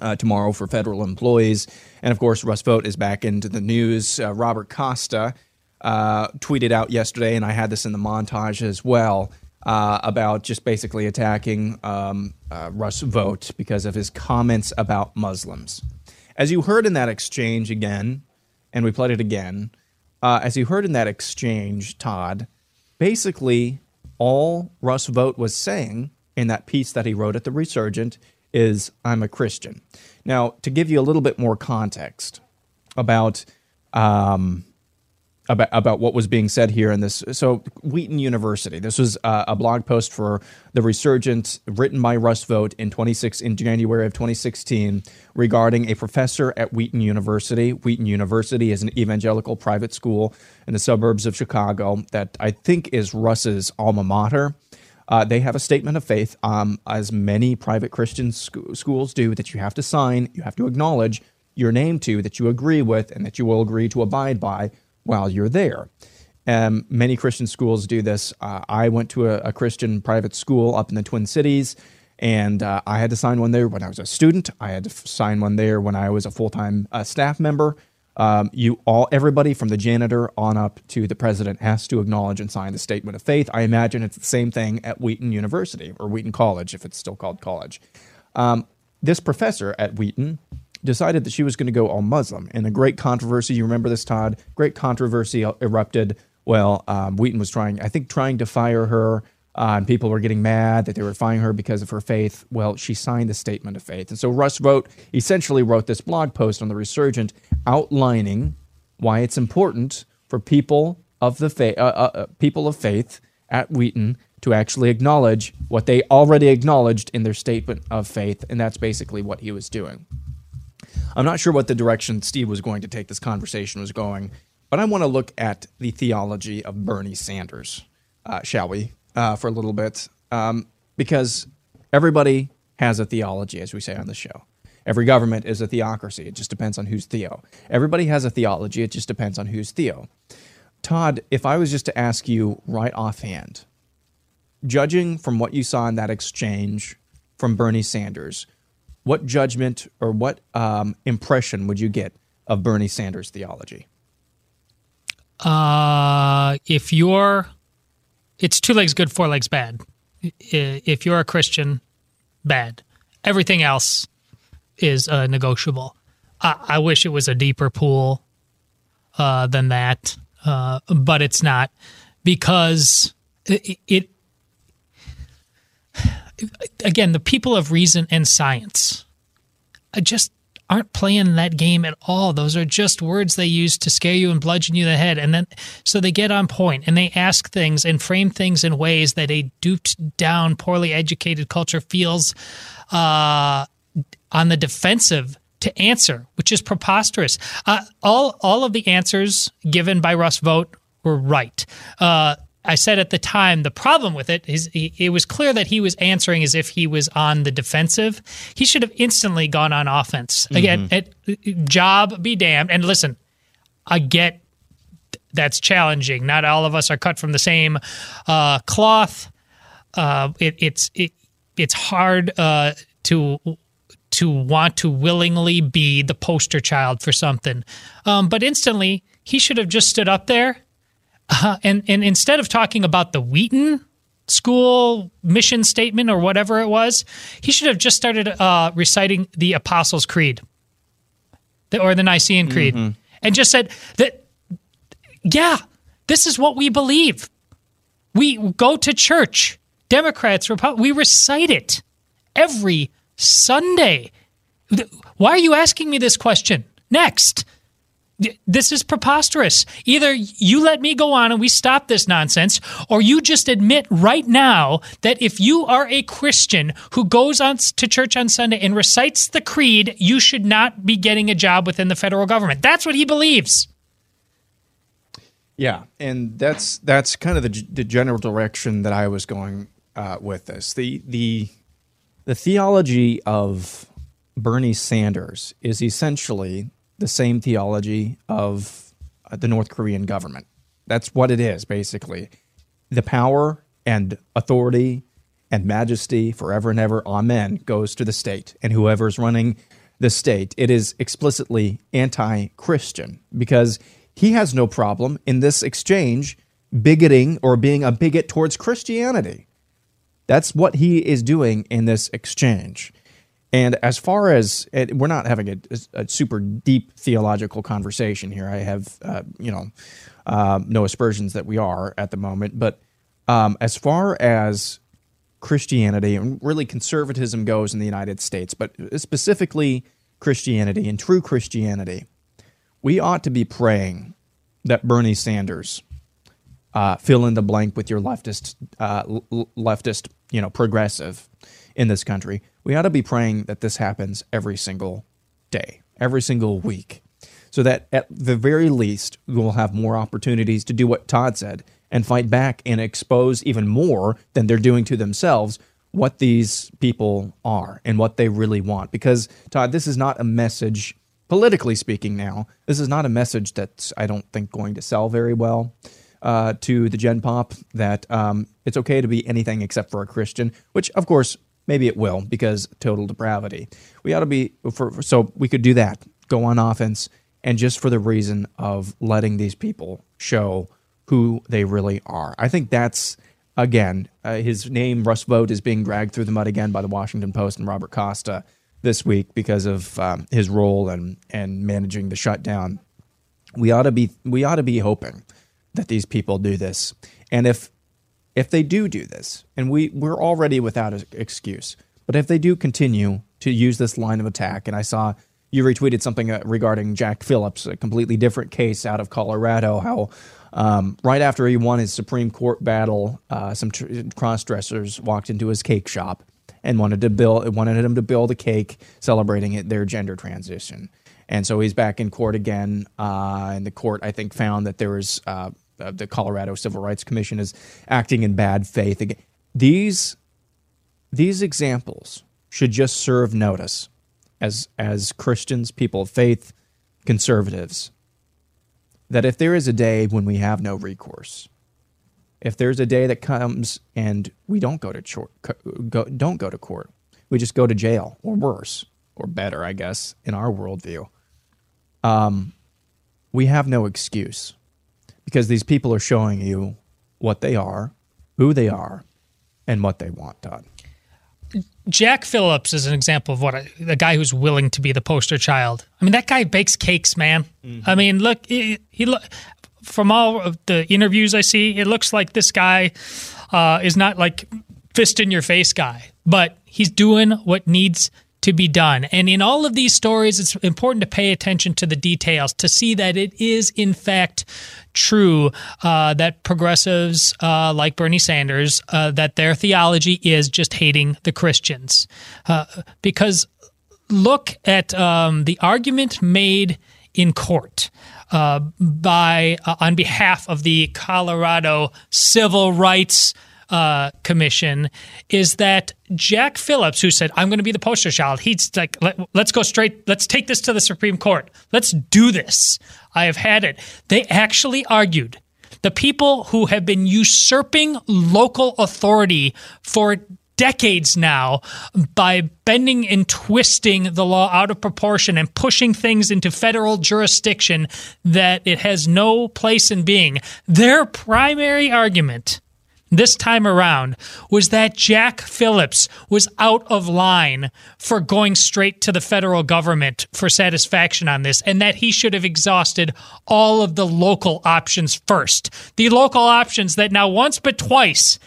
uh, tomorrow for federal employees. And, of course, Russ Vought is back into the news. Uh, Robert Costa Uh, tweeted out yesterday, and I had this in the montage as well, uh, about just basically attacking um, uh, Russ Vought because of his comments about Muslims. As you heard in that exchange again, and we played it again, uh, as you heard in that exchange, Todd, basically all Russ Vought was saying in that piece that he wrote at the Resurgent is, I'm a Christian. Now, to give you a little bit more context about... Um, About, about what was being said here in this. So Wheaton University, this was uh, a blog post for the Resurgent written by Russ Vought in twenty-six in January of twenty sixteen regarding a professor at Wheaton University. Wheaton University is an evangelical private school in the suburbs of Chicago that I think is Russ's alma mater. Uh, they have a statement of faith, um, as many private Christian sc- schools do, that you have to sign, you have to acknowledge your name to, that you agree with, and that you will agree to abide by while you're there. Um, many Christian schools do this. Uh, I went to a, a Christian private school up in the Twin Cities, and uh, I had to sign one there when I was a student. I had to f- sign one there when I was a full-time uh, staff member. Um, you all, everybody from the janitor on up to the president has to acknowledge and sign the statement of faith. I imagine it's the same thing at Wheaton University, or Wheaton College, if it's still called college. Um, this professor at Wheaton decided that she was going to go all Muslim. And a great controversy, you remember this, Todd, great controversy erupted. Well, um, Wheaton was trying, I think, trying to fire her, uh, and people were getting mad that they were firing her because of her faith. Well, she signed the statement of faith. And so Russ Vought essentially wrote this blog post on the Resurgent outlining why it's important for people of the faith, uh, uh, people of faith at Wheaton to actually acknowledge what they already acknowledged in their statement of faith. And that's basically what he was doing. I'm not sure what the direction Steve was going to take this conversation was going, but I want to look at the theology of Bernie Sanders, uh, shall we, uh, for a little bit, um, because everybody has a theology, as we say on the show. Every government is a theocracy. It just depends on who's Theo. Everybody has a theology. It just depends on who's Theo. Todd, if I was just to ask you right offhand, judging from what you saw in that exchange from Bernie Sanders, what judgment or what um, impression would you get of Bernie Sanders' theology? Uh, if you're, it's two legs good, four legs bad. If you're a Christian, bad. Everything else is uh, negotiable. I, I wish it was a deeper pool uh, than that, uh, but it's not because it, it again, the people of reason and science just aren't playing that game at all. Those are just words they use to scare you and bludgeon you in the head. And then, so they get on point and they ask things and frame things in ways that a duped down, poorly educated culture feels uh, on the defensive to answer, which is preposterous. Uh, all all of the answers given by Russ Vought were right. Uh, I said at the time, the problem with it is he, it was clear that he was answering as if he was on the defensive. He should have instantly gone on offense. Again, mm-hmm. at, job be damned. And listen, I get that's challenging. Not all of us are cut from the same uh, cloth. Uh, it, it's it, it's hard uh, to to want to willingly be the poster child for something. Um, but instantly, he should have just stood up there. Uh, and, and instead of talking about the Wheaton school mission statement or whatever it was, he should have just started uh, reciting the Apostles' Creed the, or the Nicene Creed mm-hmm. and just said that, yeah, this is what we believe. We go to church. Democrats, Repu- we recite it every Sunday. Why are you asking me this question? Next. This is preposterous. Either you let me go on and we stop this nonsense, or you just admit right now that if you are a Christian who goes on to church on Sunday and recites the creed, you should not be getting a job within the federal government. That's what he believes. Yeah, and that's that's kind of the, the general direction that I was going uh, with this. The, the, the theology of Bernie Sanders is essentially the same theology of uh, the North Korean government. That's what it is, basically. The power and authority and majesty forever and ever, amen, goes to the state. And whoever's running the state, it is explicitly anti-Christian because he has no problem in this exchange bigoting or being a bigot towards Christianity. That's what he is doing in this exchange. And as far as it, we're not having a, a super deep theological conversation here, I have uh, you know uh, no aspersions that we are at the moment. But um, as far as Christianity and really conservatism goes in the United States, but specifically Christianity and true Christianity, we ought to be praying that Bernie Sanders uh, fill in the blank with your leftist uh, l- leftist you know progressive in this country. We ought to be praying that this happens every single day, every single week, so that at the very least we will have more opportunities to do what Todd said and fight back and expose even more than they're doing to themselves what these people are and what they really want. Because, Todd, this is not a message, politically speaking now, this is not a message that's, I don't think, going to sell very well uh, to the Gen Pop, that um, it's okay to be anything except for a Christian, which, of course, maybe it will, because total depravity. We ought to be, for, so we could do that, go on offense, and just for the reason of letting these people show who they really are. I think that's, again, uh, his name, Russ Vought, is being dragged through the mud again by the Washington Post and Robert Costa this week because of um, his role and and managing the shutdown. We ought to be we ought to be hoping that these people do this, and if. If they do do this, and we, we're already without an excuse, but if they do continue to use this line of attack, and I saw you retweeted something regarding Jack Phillips, a completely different case out of Colorado, how um, right after he won his Supreme Court battle, uh, some tr- cross-dressers walked into his cake shop and wanted to build, wanted him to build a cake celebrating it, their gender transition. And so he's back in court again, uh, and the court, I think, found that there was... Uh, the Colorado Civil Rights Commission is acting in bad faith. These these examples should just serve notice as as Christians, people of faith, conservatives, that if there is a day when we have no recourse, if there's a day that comes and we don't go to chor- go, don't go to court, we just go to jail or worse or better, I guess, in our worldview, um, we have no excuse. Because these people are showing you what they are, who they are, and what they want, Todd. Jack Phillips is an example of what a, a guy who's willing to be the poster child. I mean, that guy bakes cakes, man. Mm-hmm. I mean, look, he, he look, from all of the interviews I see, it looks like this guy uh, is not like fist in your face guy, but he's doing what needs to be done. And in all of these stories, it's important to pay attention to the details to see that it is, in fact, true uh, that progressives uh, like Bernie Sanders, uh, that their theology is just hating the Christians. Uh, because look at um, the argument made in court uh, by uh, on behalf of the Colorado Civil Rights uh, Commission is that Jack Phillips, who said, I'm going to be the poster child, he's like, Let, let's go straight, let's take this to the Supreme Court. Let's do this. I have had it. They actually argued. The people who have been usurping local authority for decades now by bending and twisting the law out of proportion and pushing things into federal jurisdiction that it has no place in being. Their primary argument this time around was that Jack Phillips was out of line for going straight to the federal government for satisfaction on this, and that he should have exhausted all of the local options first. The local options that now once but twice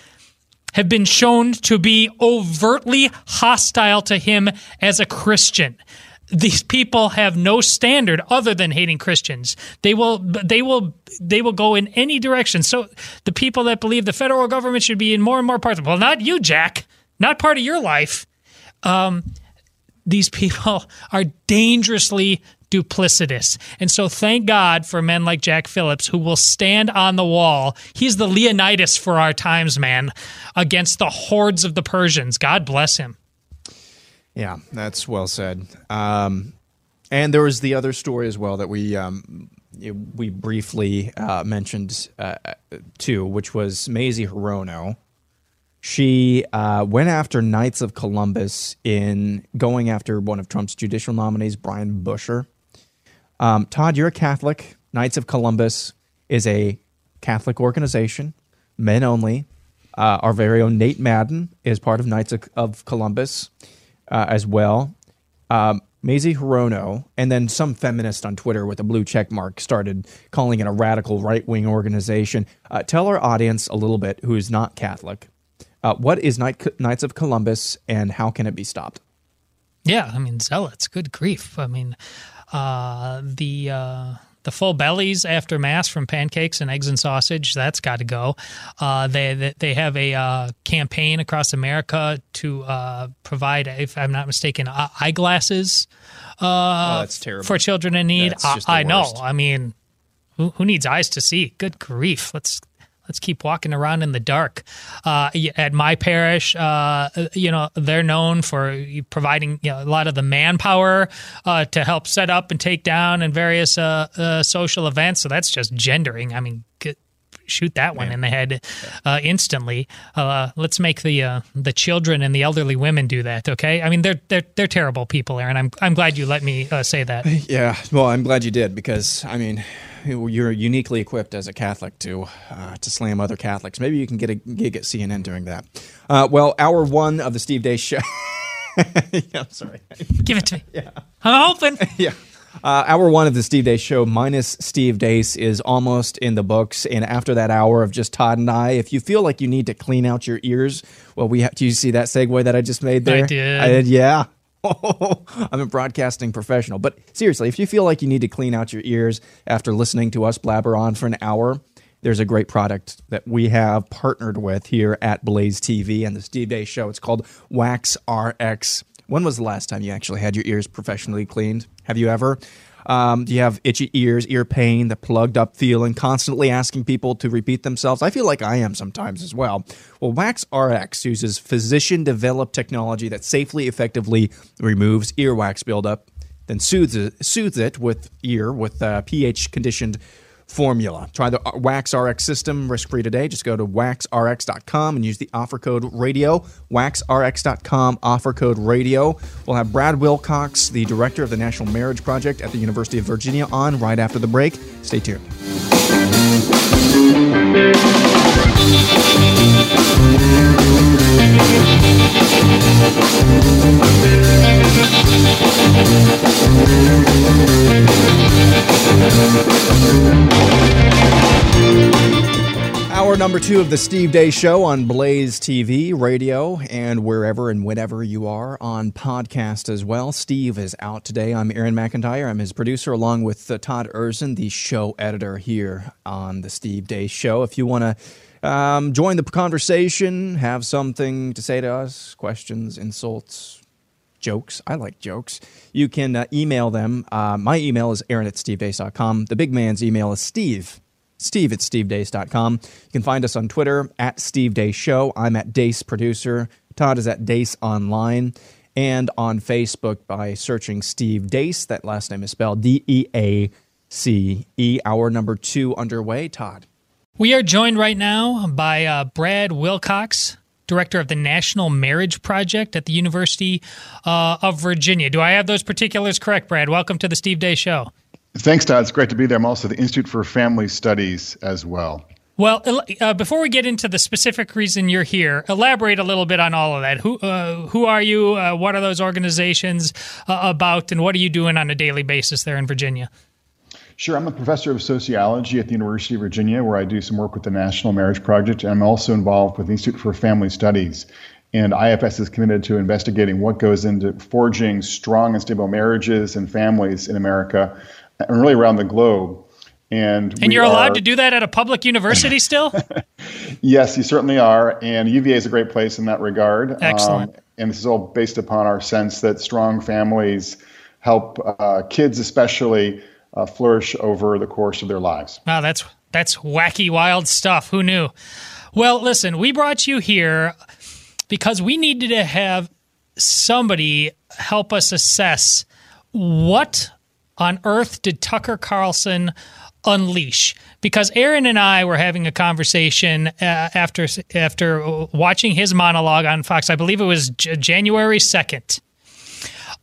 have been shown to be overtly hostile to him as a Christian. These people have no standard other than hating Christians. They will they will they will go in any direction. So the people that believe the federal government should be in more and more parts of, well, not you, Jack, not part of your life. Um, these people are dangerously duplicitous. And so thank God for men like Jack Phillips who will stand on the wall. He's the Leonidas for our times, man, against the hordes of the Persians. God bless him. Yeah, that's well said. Um, and there was the other story as well that we um, we briefly uh, mentioned uh, too, which was Maisie Hirono. She uh, went after Knights of Columbus in going after one of Trump's judicial nominees, Brian Buescher. Um, Todd, you're a Catholic. Knights of Columbus is a Catholic organization, men only. Uh, our very own Nate Madden is part of Knights of, of Columbus uh, as well. Um, Maisie Hirono, and then some feminist on Twitter with a blue check mark started calling it a radical right-wing organization. Uh, tell our audience a little bit who is not Catholic. Uh, what is Knight, Knights of Columbus, and how can it be stopped? Yeah, I mean, zealots, good grief. I mean... Uh, the uh, the full bellies after mass from pancakes and eggs and sausage, that's got to go. Uh, they they have a uh, campaign across America to uh, provide, if I'm not mistaken, eyeglasses uh, oh, that's terrible. For children in need. I, I know. I mean, who, who needs eyes to see? Good grief. Let's let's keep walking around in the dark. Uh, at my parish, uh, you know, they're known for providing you know, a lot of the manpower uh, to help set up and take down and various uh, uh, social events. So that's just gendering. I mean, get, shoot that one Man. in the head uh, instantly. Uh, let's make the uh, the children and the elderly women do that. Okay. I mean, they're they're they're terrible people, Aaron. I'm I'm glad you let me uh, say that. Yeah. Well, I'm glad you did because I mean. You're uniquely equipped as a Catholic to uh, to slam other Catholics. Maybe you can get a gig at C N N doing that. Uh, well, hour one of the Steve Deace Show. yeah, I'm sorry. Give it to me. Yeah. I'm open. yeah. Uh, hour one of the Steve Deace Show minus Steve Deace is almost in the books. And after that hour of just Todd and I, if you feel like you need to clean out your ears, well, we have. Do you see that segue that I just made there? I did. I did, yeah. Oh, I'm a broadcasting professional. But seriously, if you feel like you need to clean out your ears after listening to us blabber on for an hour, there's a great product that we have partnered with here at Blaze T V and the Steve Deace Show. It's called Wax R X. When was the last time you actually had your ears professionally cleaned? Have you ever? Um, do you have itchy ears, ear pain, the plugged up feeling, constantly asking people to repeat themselves? I feel like I am sometimes as well. Well, Wax R X uses physician-developed technology that safely, effectively removes earwax buildup, then soothes it, soothes it with ear with a pH-conditioned formula. Try the Wax R X system risk-free today. Just go to wax r x dot com and use the offer code radio, wax r x dot com, offer code radio. We'll have Brad Wilcox, the director of the National Marriage Project at the University of Virginia, on right after the break. Stay tuned. Hour number two of the Steve Deace Show on Blaze T V, radio, and wherever and whenever you are on podcast as well. Steve is out today. I'm Aaron McIntyre. I'm his producer along with uh, Todd Erzen, the show editor here on the Steve Deace Show. If you want to um, join the conversation, have something to say to us, questions, insults, jokes. I like jokes. You can uh, email them. Uh, my email is aaron at steve deace dot com. The big man's email is Steve. Steve at steve deace dot com. You can find us on Twitter at Steve Deace Show. I'm at Deace Producer. Todd is at Deace Online. And on Facebook by searching Steve Deace. That last name is spelled D E A C E. Hour number two underway. Todd. We are joined right now by uh, Brad Wilcox, director of the National Marriage Project at the University uh, of Virginia. Do I have those particulars correct, Brad? Welcome to the Steve Deace Show. Thanks, Todd. It's great to be there. I'm also the Institute for Family Studies as well. Well, uh, before we get into the specific reason you're here, elaborate a little bit on all of that. Who uh, who are you? Uh, what are those organizations uh, about? And what are you doing on a daily basis there in Virginia? Sure. I'm a professor of sociology at the University of Virginia, where I do some work with the National Marriage Project. And I'm also involved with the Institute for Family Studies. And I F S is committed to investigating what goes into forging strong and stable marriages and families in America and really around the globe. And, and you're allowed are, to do that at a public university still? Yes, you certainly are. And U V A is a great place in that regard. Excellent. Um, and this is all based upon our sense that strong families help uh, kids especially uh, flourish over the course of their lives. Wow, that's that's wacky, wild stuff. Who knew? Well, listen, we brought you here because we needed to have somebody help us assess what on earth did Tucker Carlson unleash, because Aaron and I were having a conversation uh, after after watching his monologue on Fox, I believe it was J- January second,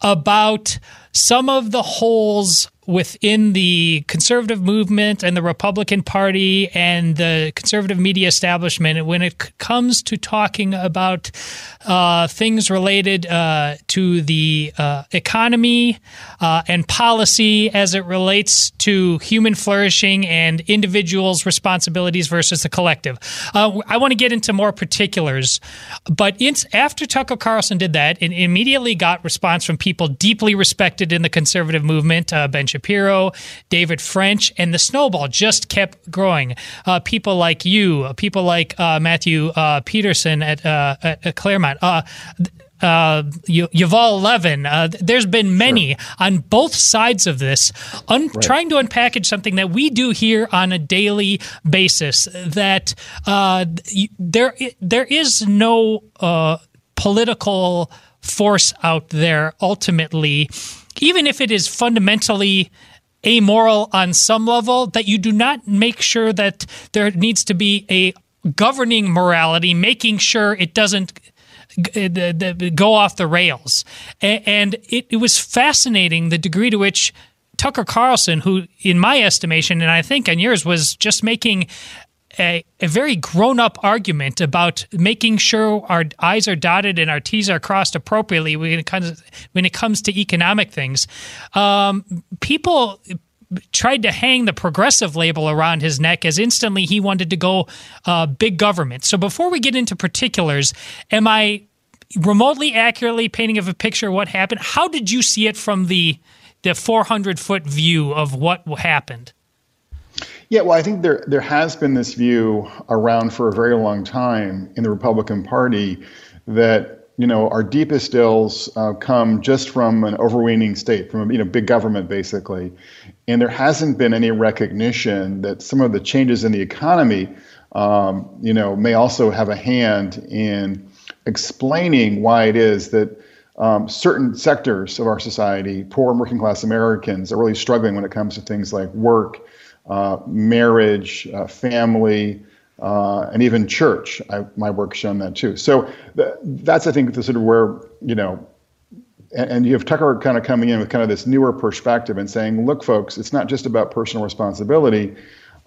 about some of the holes within the conservative movement and the Republican Party and the conservative media establishment when it comes to talking about uh, things related uh, to the uh, economy uh, and policy as it relates to human flourishing and individuals' responsibilities versus the collective. Uh, I want to get into more particulars, but it's after Tucker Carlson did that, it immediately got response from people deeply respected in the conservative movement, uh, Ben Shapiro, Shapiro, David French, and the snowball just kept growing. Uh, people like you, people like uh, Matthew uh, Peterson at, uh, at, at Claremont, uh, uh, y- Yuval Levin. Uh, there's been many sure. on both sides of this, un- right. trying to unpackage something that we do here on a daily basis, that uh, there there is no uh, political force out there ultimately, even if it is fundamentally amoral on some level, that you do not make sure that there needs to be a governing morality, making sure it doesn't go off the rails. And it was fascinating the degree to which Tucker Carlson, who in my estimation, and I think in yours, was just making A, a very grown-up argument about making sure our I's are dotted and our T's are crossed appropriately when it comes, when it comes to economic things. Um, people tried to hang the progressive label around his neck as instantly he wanted to go uh, big government. So before we get into particulars, am I remotely accurately painting of a picture of what happened? How did you see it from the the four hundred foot view of what happened? Yeah, well, I think there there has been this view around for a very long time in the Republican Party that, you know, our deepest ills uh, come just from an overweening state, from, you know, big government, basically. And there hasn't been any recognition that some of the changes in the economy, um, you know, may also have a hand in explaining why it is that um, certain sectors of our society, poor and working class Americans, are really struggling when it comes to things like work, Uh, marriage, uh, family, uh, and even church. I, my work's shown that too. So th- that's, I think, the sort of where, you know, and, and you have Tucker kind of coming in with kind of this newer perspective and saying, look, folks, it's not just about personal responsibility.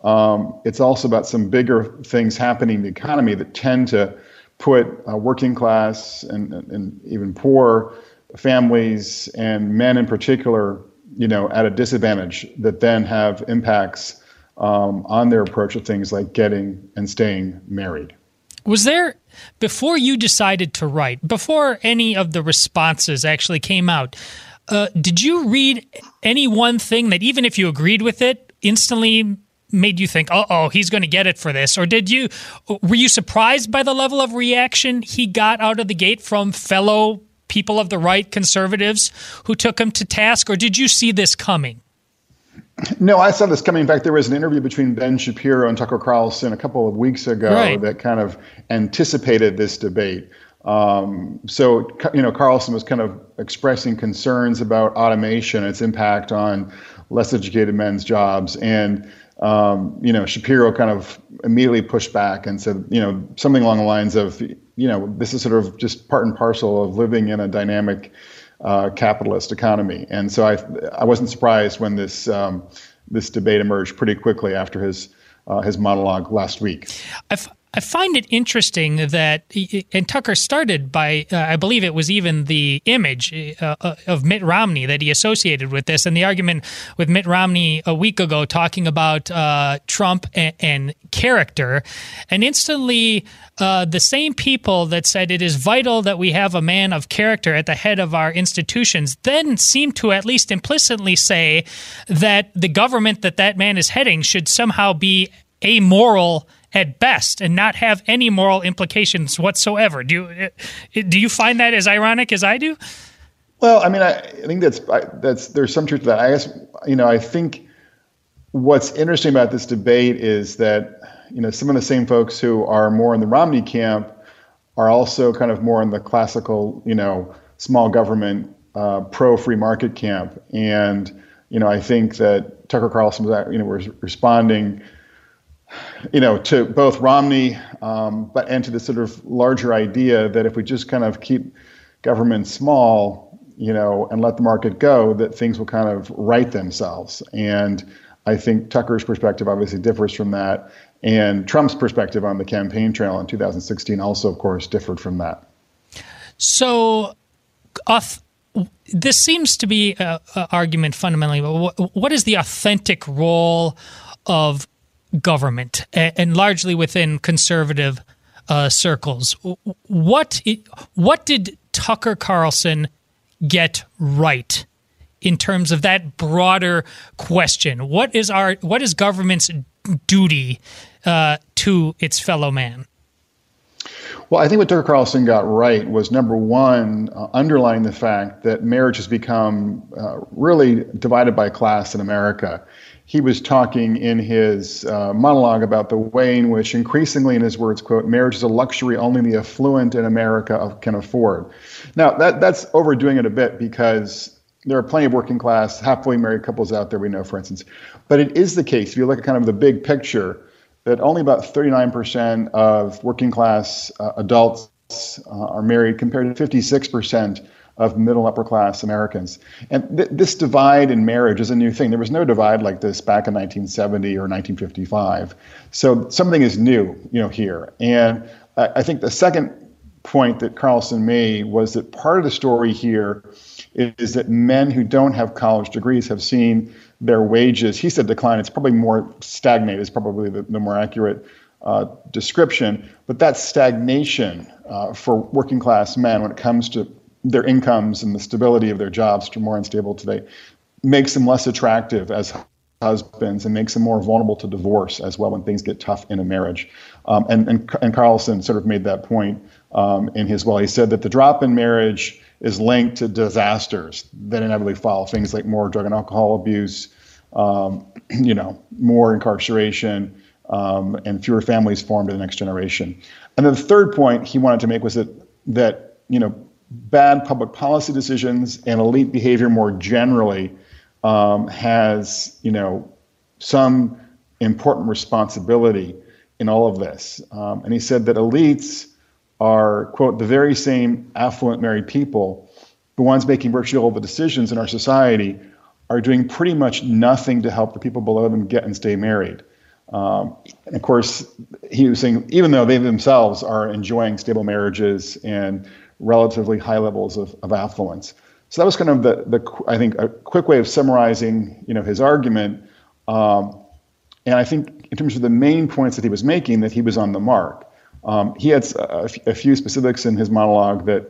Um, it's also about some bigger things happening in the economy that tend to put uh, working class and, and even poor families and men in particular, you know, at a disadvantage, that then have impacts um, on their approach to things like getting and staying married. Was there, before you decided to write, before any of the responses actually came out, uh, did you read any one thing that, even if you agreed with it, instantly made you think, uh-oh, he's going to get it for this? Or did you, were you surprised by the level of reaction he got out of the gate from fellow people of the right, conservatives, who took him to task? Or did you see this coming? No, I saw this coming. In fact, there was an interview between Ben Shapiro and Tucker Carlson a couple of weeks ago right. that kind of anticipated this debate. Um, so, you know, Carlson was kind of expressing concerns about automation, its impact on less educated men's jobs. And, um, you know, Shapiro kind of immediately pushed back and said, you know, something along the lines of, you know, this is sort of just part and parcel of living in a dynamic uh, capitalist economy. And so I I wasn't surprised when this um, this debate emerged pretty quickly after his uh, his monologue last week. I've- I find it interesting that, and Tucker started by, uh, I believe it was even the image uh, of Mitt Romney that he associated with this, and the argument with Mitt Romney a week ago talking about uh, Trump and, and character, and instantly uh, the same people that said it is vital that we have a man of character at the head of our institutions then seem to at least implicitly say that the government that that man is heading should somehow be amoral at best, and not have any moral implications whatsoever. Do you do you find that as ironic as I do? Well, I mean, I, I think that's I, that's there's some truth to that. I guess you know, I think what's interesting about this debate is that you know some of the same folks who are more in the Romney camp are also kind of more in the classical you know small government uh, pro free market camp, and you know I think that Tucker Carlson was you know was responding. You know, to both Romney, um, but and to this sort of larger idea that if we just kind of keep government small, you know, and let the market go, that things will kind of right themselves. And I think Tucker's perspective obviously differs from that. And Trump's perspective on the campaign trail in two thousand sixteen also, of course, differed from that. So, off. This seems to be an argument fundamentally. But what is the authentic role of government, and largely within conservative uh, circles? What what did Tucker Carlson get right in terms of that broader question? What is our what is government's duty uh, to its fellow man? Well, I think what Tucker Carlson got right was, number one, uh, underlying the fact that marriage has become uh, really divided by class in America. He was talking in his uh, monologue about the way in which, increasingly in his words, quote, marriage is a luxury only the affluent in America can afford. Now, that that's overdoing it a bit, because there are plenty of working class, happily married couples out there we know, for instance. But it is the case, if you look at kind of the big picture, that only about thirty-nine percent of working class uh, adults uh, are married, compared to fifty-six percent of middle upper class Americans. And th- this divide in marriage is a new thing. There was no divide like this back in nineteen seventy or nineteen fifty-five. So something is new, you know, here. And I, I think the second point that Carlson made was that part of the story here is, is that men who don't have college degrees have seen their wages, he said decline, it's probably more stagnate is probably the, the more accurate Uh, description, but that's stagnation uh, for working class men when it comes to their incomes and the stability of their jobs, which are more unstable today, makes them less attractive as husbands and makes them more vulnerable to divorce as well when things get tough in a marriage. Um, and, and and Carlson sort of made that point um, in his well. He said that the drop in marriage is linked to disasters that inevitably follow, things like more drug and alcohol abuse, um, you know, more incarceration, Um, and fewer families formed in the next generation. And then the third point he wanted to make was that that you know bad public policy decisions and elite behavior more generally um, has you know some important responsibility in all of this. Um, and he said that elites are, quote, the very same affluent married people, the ones making virtually all the decisions in our society, are doing pretty much nothing to help the people below them get and stay married. Um, and of course, he was saying, even though they themselves are enjoying stable marriages and relatively high levels of, of affluence. So that was kind of the, the, I think, a quick way of summarizing, you know, his argument. Um, and I think in terms of the main points that he was making, that he was on the mark. Um, he had a, a few specifics in his monologue that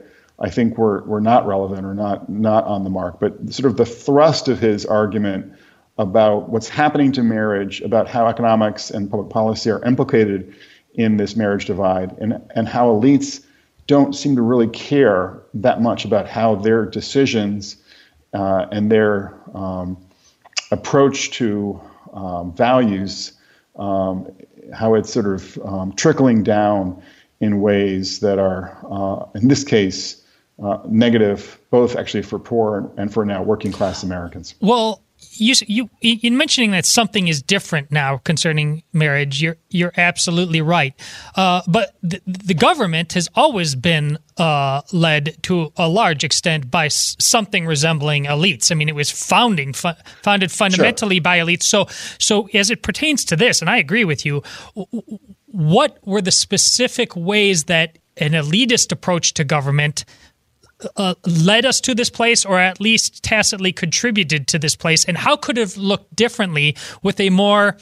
I think were, were not relevant or not, not on the mark, but sort of the thrust of his argument about what's happening to marriage, about how economics and public policy are implicated in this marriage divide, and, and how elites don't seem to really care that much about how their decisions uh, and their um, approach to um, values, um, how it's sort of um, trickling down in ways that are, uh, in this case, uh, negative, both actually for poor and for now working class Americans. Well, you, you, in mentioning that something is different now concerning marriage, you're you're absolutely right. Uh, but the, the government has always been uh, led to a large extent by s- something resembling elites. I mean, it was founding fu- founded fundamentally sure. by elites. So, so as it pertains to this, and I agree with you, what were the specific ways that an elitist approach to government Uh, led us to this place, or at least tacitly contributed to this place, and how could it have looked differently with a more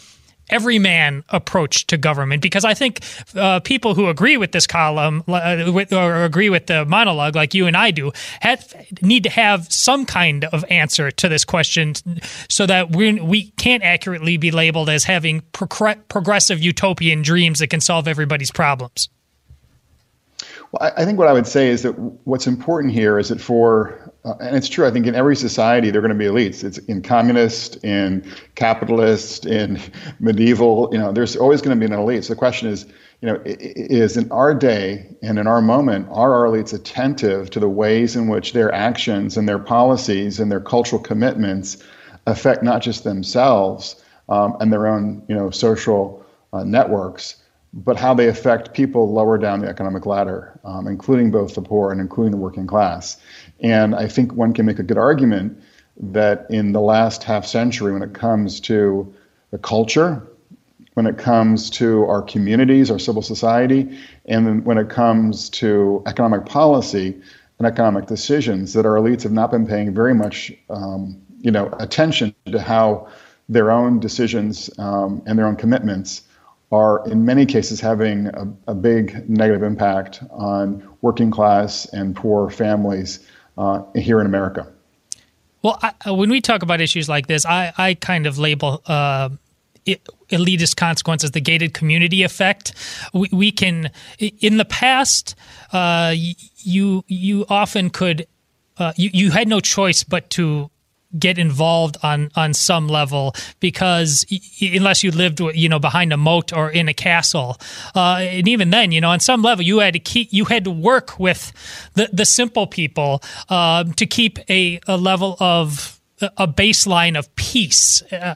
everyman approach to government? Because I think uh, people who agree with this column uh, with, or agree with the monologue, like you and I do, have, need to have some kind of answer to this question so that we we can't accurately be labeled as having pro- progressive utopian dreams that can solve everybody's problems. Well, I think what I would say is that what's important here is that for, uh, and it's true, I think in every society there are going to be elites. It's in communist, in capitalist, in medieval, you know, there's always going to be an elite. So the question is, you know, is in our day and in our moment, are our elites attentive to the ways in which their actions and their policies and their cultural commitments affect not just themselves um, and their own, you know, social uh, networks, but how they affect people lower down the economic ladder, um, including both the poor and including the working class. And I think one can make a good argument that in the last half century, when it comes to the culture, when it comes to our communities, our civil society, and when it comes to economic policy and economic decisions, that our elites have not been paying very much um, you know, attention to how their own decisions um, and their own commitments are in many cases having a, a big negative impact on working class and poor families uh, here in America. Well, I, when we talk about issues like this, I, I kind of label uh, it, elitist consequences the gated community effect. We, we can, in the past, uh, you you often could, uh, you, you had no choice but to get involved on, on some level, because unless you lived, you know, behind a moat or in a castle, uh, and even then, you know, on some level, you had to keep, you had to work with the, the simple people uh, to keep a, a level of a baseline of peace. Uh,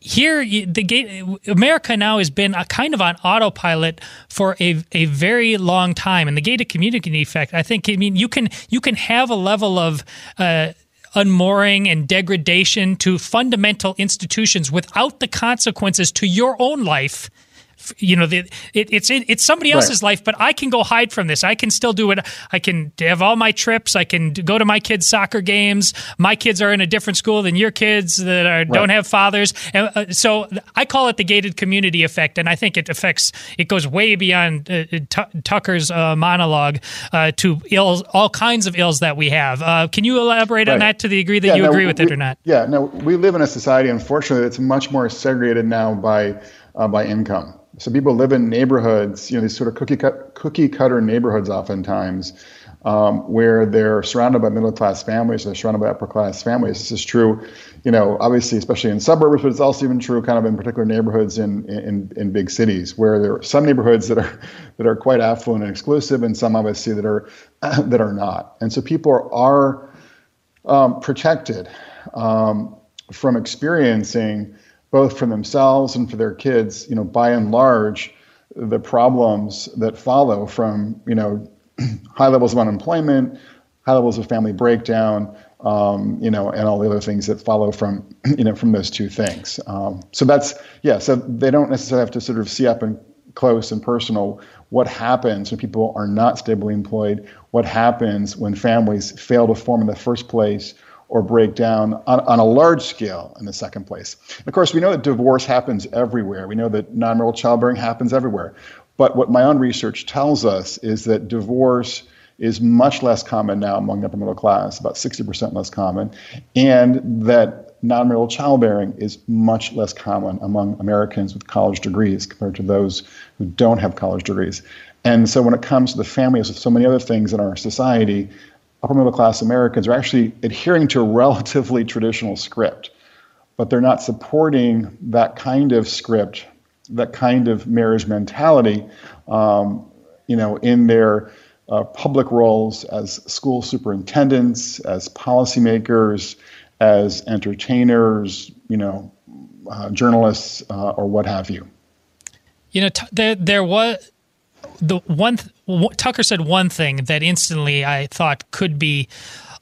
here, the gate, America now has been a kind of on autopilot for a a very long time, and the gated community effect. I think, I mean, you can you can have a level of Uh, unmooring and degradation to fundamental institutions without the consequences to your own life. You know, the, it, it's it, it's somebody else's right. life, but I can go hide from this. I can still do it. I can have all my trips. I can go to my kids' soccer games. My kids are in a different school than your kids that are, right. don't have fathers. And, uh, so I call it the gated community effect, and I think it affects. It goes way beyond uh, t- Tucker's uh, monologue uh, to ills, all kinds of ills that we have. Uh, can you elaborate right. on that to the degree that yeah, you no, agree we, with it or not? Yeah. No, we live in a society, unfortunately, that's much more segregated now by uh, by income. So people live in neighborhoods, you know, these sort of cookie cut, cookie cutter neighborhoods oftentimes um, where they're surrounded by middle class families, they're surrounded by upper class families. This is true, you know, obviously, especially in suburbs, but it's also even true kind of in particular neighborhoods in, in, in big cities, where there are some neighborhoods that are that are quite affluent and exclusive, and some obviously that are that are not. And so people are um, protected um, from experiencing, both for themselves and for their kids, you know, by and large, the problems that follow from, you know, high levels of unemployment, high levels of family breakdown, um, you know, and all the other things that follow from, you know, from those two things. Um, so that's, yeah, so they don't necessarily have to sort of see up and close and personal what happens when people are not stably employed, what happens when families fail to form in the first place, or break down on, on a large scale in the second place. And of course, we know that divorce happens everywhere. We know that non-marital childbearing happens everywhere. But what my own research tells us is that divorce is much less common now among the upper middle class, about sixty percent less common, and that that non-marital childbearing is much less common among Americans with college degrees compared to those who don't have college degrees. And so when it comes to the family, as with so many other things in our society, upper middle class Americans are actually adhering to a relatively traditional script, but they're not supporting that kind of script, that kind of marriage mentality, um, you know, in their uh, public roles as school superintendents, as policymakers, as entertainers, you know, uh, journalists, uh, or what have you. You know, t- there, there was the one. Th- w- Tucker said one thing that instantly I thought could be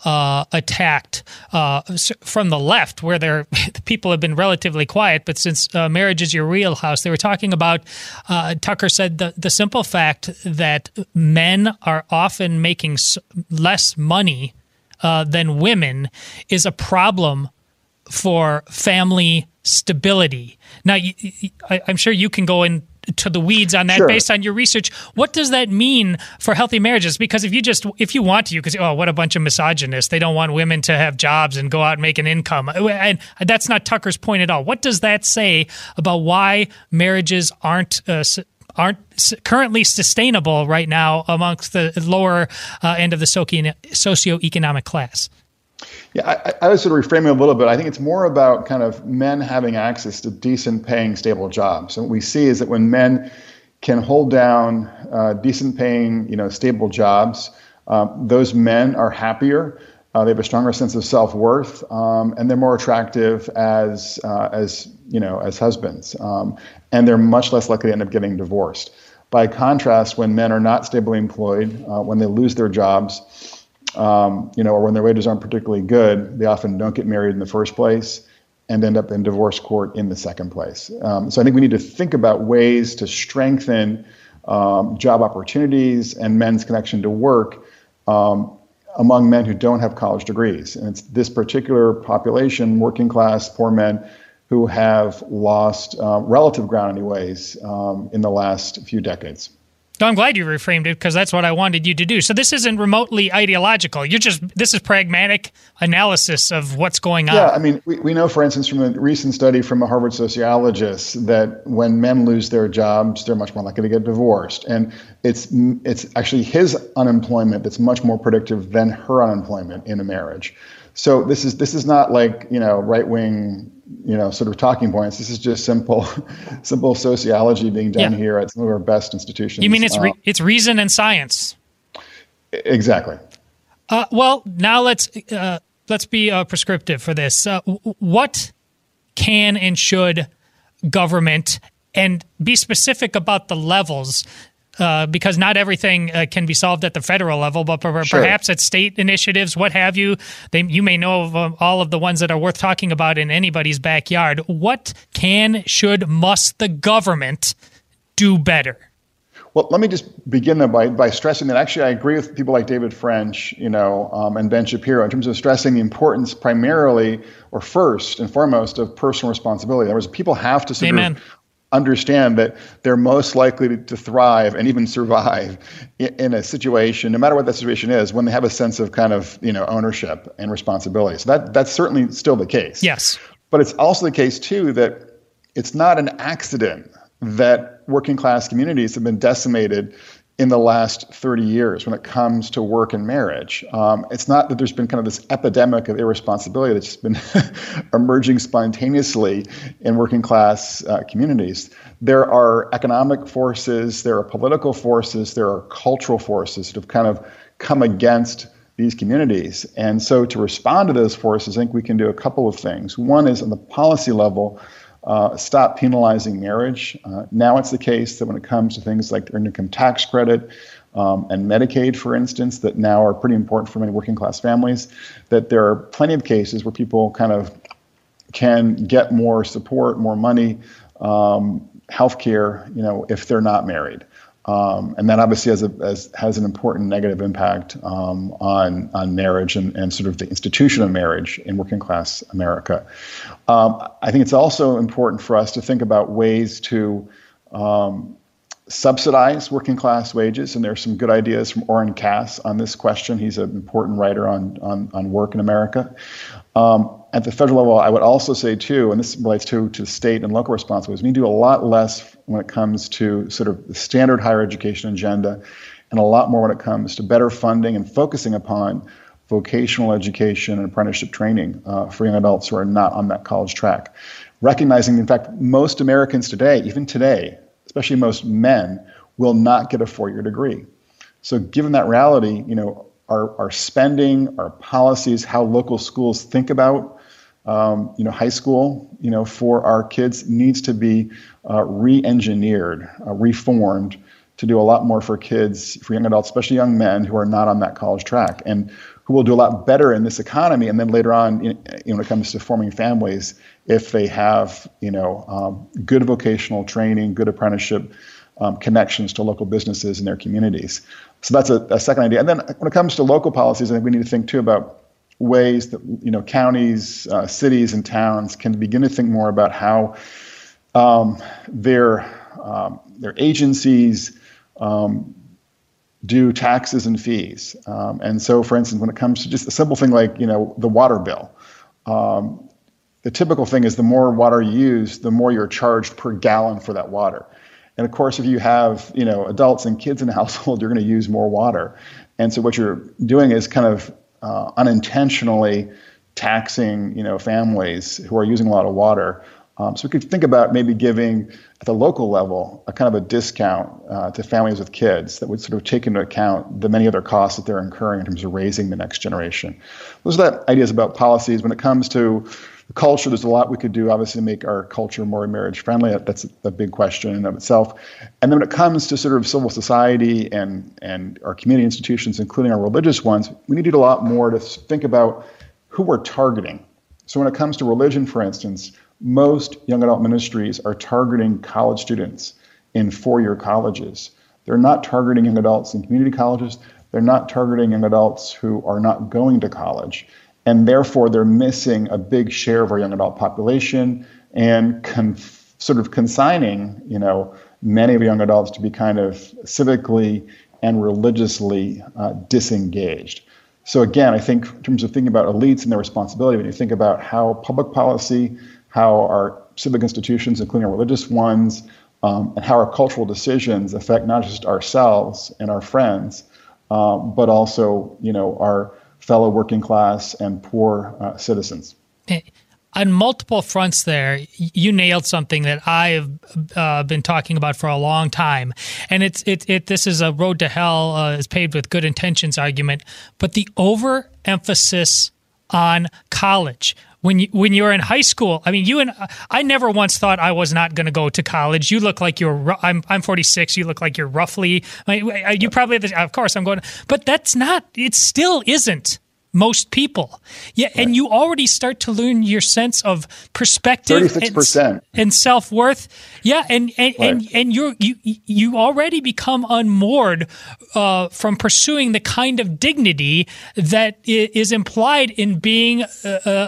Uh, attacked uh, from the left, where their people have been relatively quiet. But since uh, marriage is your wheelhouse, they were talking about, uh, Tucker said, the, the simple fact that men are often making less money uh, than women is a problem for family stability. Now, you, you, I, I'm sure you can go in to the weeds on that, sure, based on your research. What does that mean for healthy marriages? Because if you just, if you want to, you could say, oh, what a bunch of misogynists. They don't want women to have jobs and go out and make an income. And that's not Tucker's point at all. What does that say about why marriages aren't uh, aren't currently sustainable right now amongst the lower uh, end of the socioeconomic class? Yeah, I, I was sort of reframing a little bit. I think it's more about kind of men having access to decent paying, stable jobs. And what we see is that when men can hold down uh, decent paying, you know, stable jobs, um, those men are happier. Uh, they have a stronger sense of self-worth, um, and they're more attractive as, uh, as you know, as husbands. Um, and they're much less likely to end up getting divorced. By contrast, when men are not stably employed, uh, when they lose their jobs, Um, you know, or when their wages aren't particularly good, they often don't get married in the first place and end up in divorce court in the second place. Um, so I think we need to think about ways to strengthen um, job opportunities and men's connection to work um, among men who don't have college degrees. And it's this particular population, working class, poor men, who have lost uh, relative ground in ways um, in the last few decades. No, I'm glad you reframed it, because that's what I wanted you to do. So this isn't remotely ideological. You're just this is pragmatic analysis of what's going on. Yeah, I mean, we, we know, for instance, from a recent study from a Harvard sociologist that when men lose their jobs, they're much more likely to get divorced. And it's it's actually his unemployment that's much more predictive than her unemployment in a marriage. So this is this is not like, you know, right wing, you know, sort of talking points. This is just simple, simple sociology being done yeah. here at some of our best institutions. You mean it's re- um, it's reason and science? Exactly. Uh, well, now let's uh, let's be uh, prescriptive for this. Uh, what can and should government, and be specific about the levels, uh, because not everything uh, can be solved at the federal level, but per- sure. perhaps at state initiatives, what have you. They, you may know of um, all of the ones that are worth talking about in anybody's backyard. What can, should, must the government do better? Well, let me just begin by, by stressing that actually I agree with people like David French, you know, um, and Ben Shapiro in terms of stressing the importance primarily, or first and foremost, of personal responsibility. In other words, people have to sort Amen. of understand that they're most likely to, to thrive and even survive in, in a situation, no matter what that situation is, when they have a sense of kind of, you know, ownership and responsibility. So that that's certainly still the case. Yes. But it's also the case, too, that it's not an accident that working class communities have been decimated in the last thirty years when it comes to work and marriage. Um, it's not that there's been kind of this epidemic of irresponsibility that's just been emerging spontaneously in working class uh, communities. There are economic forces, there are political forces, there are cultural forces that have kind of come against these communities. And so to respond to those forces, I think we can do a couple of things. One is on the policy level, Uh, stop penalizing marriage. Uh, now it's the case that when it comes to things like earned income tax credit um, and Medicaid, for instance, that now are pretty important for many working class families, that there are plenty of cases where people kind of can get more support, more money, um, health care, you know, if they're not married. Um, and that obviously has, a, has has an important negative impact um, on on marriage and, and sort of the institution of marriage in working class America. Um, I think it's also important for us to think about ways to um, subsidize working class wages. And there are some good ideas from Orrin Cass on this question. He's an important writer on on, on work in America. Um, At the federal level, I would also say, too, and this relates to, to state and local responsibilities, we need to do a lot less when it comes to sort of the standard higher education agenda and a lot more when it comes to better funding and focusing upon vocational education and apprenticeship training uh, for young adults who are not on that college track. Recognizing, in fact, most Americans today, even today, especially most men, will not get a four-year degree. So given that reality, you know, our, our spending, our policies, how local schools think about Um, you know, high school, you know, for our kids needs to be uh, re-engineered, uh, reformed to do a lot more for kids, for young adults, especially young men who are not on that college track and who will do a lot better in this economy. And then later on, you know, when it comes to forming families, if they have, you know, um, good vocational training, good apprenticeship um, connections to local businesses in their communities. So that's a, a second idea. And then when it comes to local policies, I think we need to think too about ways that, you know, counties, uh, cities, and towns can begin to think more about how um, their um, their agencies um, do taxes and fees. Um, and so, for instance, when it comes to just a simple thing like, you know, the water bill, um, the typical thing is the more water you use, the more you're charged per gallon for that water. And of course, if you have, you know, adults and kids in the household, you're going to use more water. And so what you're doing is kind of Uh, unintentionally taxing, you know, families who are using a lot of water. Um, so we could think about maybe giving at the local level a kind of a discount uh, to families with kids that would sort of take into account the many other costs that they're incurring in terms of raising the next generation. Those are the ideas about policies. When it comes to culture, there's a lot we could do, obviously, to make our culture more marriage friendly. That's a big question in and of itself. And then when it comes to sort of civil society and, and our community institutions, including our religious ones, we need to do a lot more to think about who we're targeting. So when it comes to religion, for instance, most young adult ministries are targeting college students in four-year colleges. They're not targeting young adults in community colleges. They're not targeting young adults who are not going to college. And therefore, they're missing a big share of our young adult population and conf- sort of consigning, you know, many of young adults to be kind of civically and religiously uh, disengaged. So again, I think in terms of thinking about elites and their responsibility, when you think about how public policy, how our civic institutions, including our religious ones, um, and how our cultural decisions affect not just ourselves and our friends, um, but also, you know, our fellow working class and poor uh, citizens. On multiple fronts there, you nailed something that I've uh, been talking about for a long time. And it's it, it this is a road to hell uh, is paved with good intentions argument, but the overemphasis on college. When you, when you're in high school, I mean, you and I never once thought I was not going to go to college. You look like you're, I'm, I'm forty-six. You look like you're roughly, I mean, you probably, of course I'm going, but that's not, it still isn't most people. Yeah. Right. And you already start to learn your sense of perspective thirty-six percent and, and self-worth. Yeah. And, and, right. and, and you're, you, you already become unmoored uh, from pursuing the kind of dignity that is implied in being a,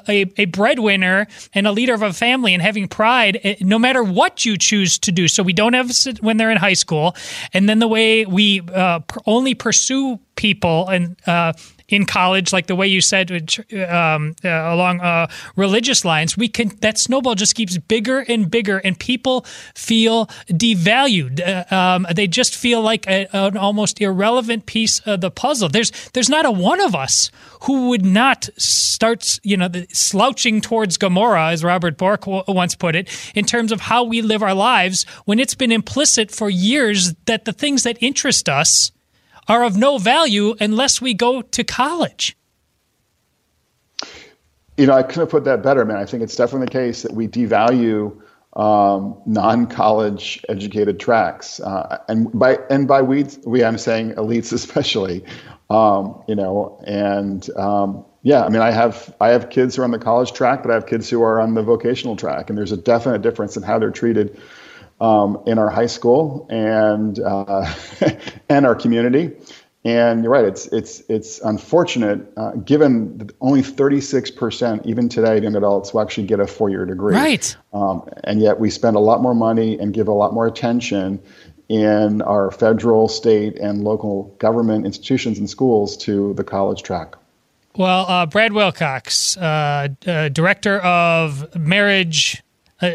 a, a breadwinner and a leader of a family and having pride, no matter what you choose to do. So we don't have when they're in high school. And then the way we uh, only pursue people and, uh, in college, like the way you said, um, uh, along uh, religious lines, we can. That snowball just keeps bigger and bigger, and people feel devalued. Uh, um, they just feel like a, an almost irrelevant piece of the puzzle. There's, there's not a one of us who would not start, you know, the, slouching towards Gomorrah, as Robert Bork w- once put it, in terms of how we live our lives. When it's been implicit for years that the things that interest us are of no value unless we go to college. You know, I couldn't have put that better, man. I think it's definitely the case that we devalue um, non-college educated tracks. Uh, and by and by we, we I'm saying elites especially, um, you know, and um, yeah, I mean, I have I have kids who are on the college track, but I have kids who are on the vocational track. And there's a definite difference in how they're treated Um, in our high school and uh, and our community, and you're right. It's it's it's unfortunate, uh, given that only thirty-six percent, even today, of young adults will actually get a four-year degree. Right. Um, and yet we spend a lot more money and give a lot more attention in our federal, state, and local government institutions and schools to the college track. Well, uh, Brad Wilcox, uh, uh, director of marriage, uh,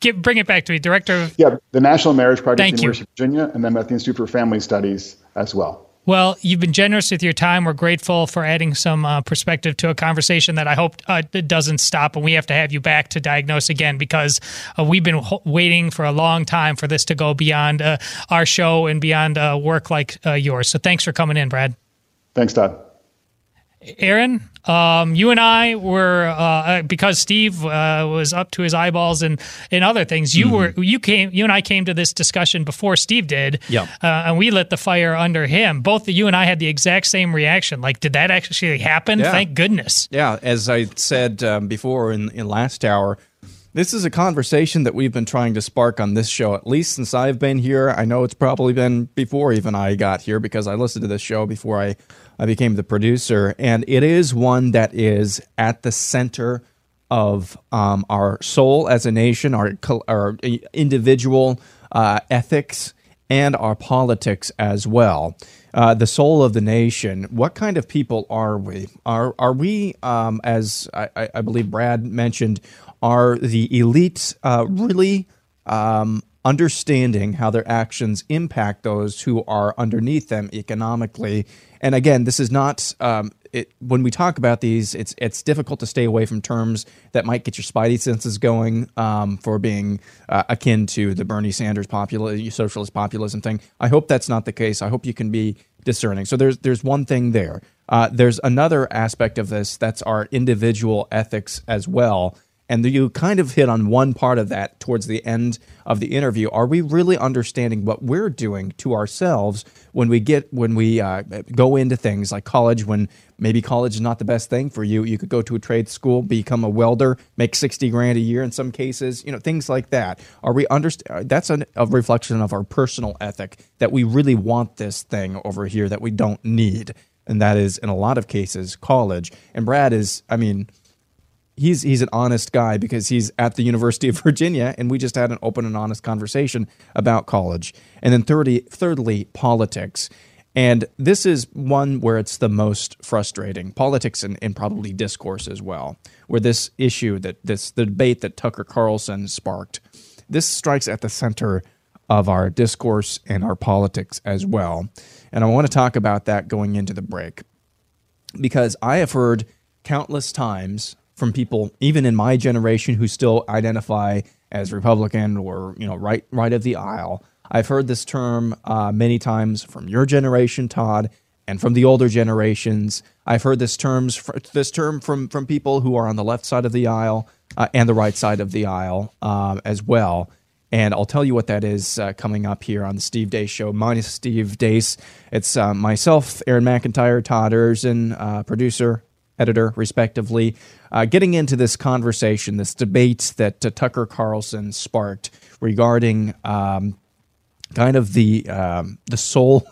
get, bring it back to me, director of... Yeah, the National Marriage Project at the University of Virginia, and then at the Institute for Family Studies as well. Well, you've been generous with your time. We're grateful for adding some uh, perspective to a conversation that I hope uh, doesn't stop, and we have to have you back to diagnose again, because uh, we've been ho- waiting for a long time for this to go beyond uh, our show and beyond uh, work like uh, yours. So thanks for coming in, Brad. Thanks, Todd. Aaron, um, you and I were uh, because Steve uh, was up to his eyeballs in, in other things. You mm-hmm. were you came you and I came to this discussion before Steve did, yeah. uh, and we lit the fire under him. Both you and I had the exact same reaction. Like, did that actually happen? Yeah. Thank goodness. Yeah, as I said um, before in, in last hour, this is a conversation that we've been trying to spark on this show at least since I've been here. I know it's probably been before even I got here, because I listened to this show before I. I became the producer, and it is one that is at the center of um, our soul as a nation, our, our individual uh, ethics, and our politics as well. Uh, the soul of the nation. What kind of people are we? Are are we, um, as I, I believe Brad mentioned, are the elites uh, really um, understanding how their actions impact those who are underneath them economically? And again, this is not um, it, when we talk about these, it's it's difficult to stay away from terms that might get your spidey senses going um, for being uh, akin to the Bernie Sanders popul- socialist populism thing. I hope that's not the case. I hope you can be discerning. So there's there's one thing there. Uh, there's another aspect of this that's our individual ethics as well. And you kind of hit on one part of that towards the end of the interview. Are we really understanding what we're doing to ourselves when we get when we uh, go into things like college, when maybe college is not the best thing for you? You could go to a trade school, become a welder, make sixty grand a year in some cases, you know, things like that. Are we understand? That's a, a reflection of our personal ethic, that we really want this thing over here that we don't need. And that is, in a lot of cases, college. And Brad is, I mean... He's he's an honest guy, because he's at the University of Virginia, and we just had an open and honest conversation about college. And then thirdly, thirdly, politics. And this is one where it's the most frustrating. Politics and, and probably discourse as well, where this issue, that this the debate that Tucker Carlson sparked, this strikes at the center of our discourse and our politics as well. And I want to talk about that going into the break, because I have heard countless times from people, even in my generation, who still identify as Republican or, you know, right right of the aisle. I've heard this term uh, many times from your generation, Todd, and from the older generations. I've heard this terms this term from from people who are on the left side of the aisle uh, and the right side of the aisle um, as well. And I'll tell you what that is uh, coming up here on the Steve Deace Show. Minus Steve Deace, it's uh, myself, Aaron McIntyre, Todd Erzen, uh, producer, editor, respectively, uh, getting into this conversation, this debate that uh, Tucker Carlson sparked regarding um, kind of the um, the soul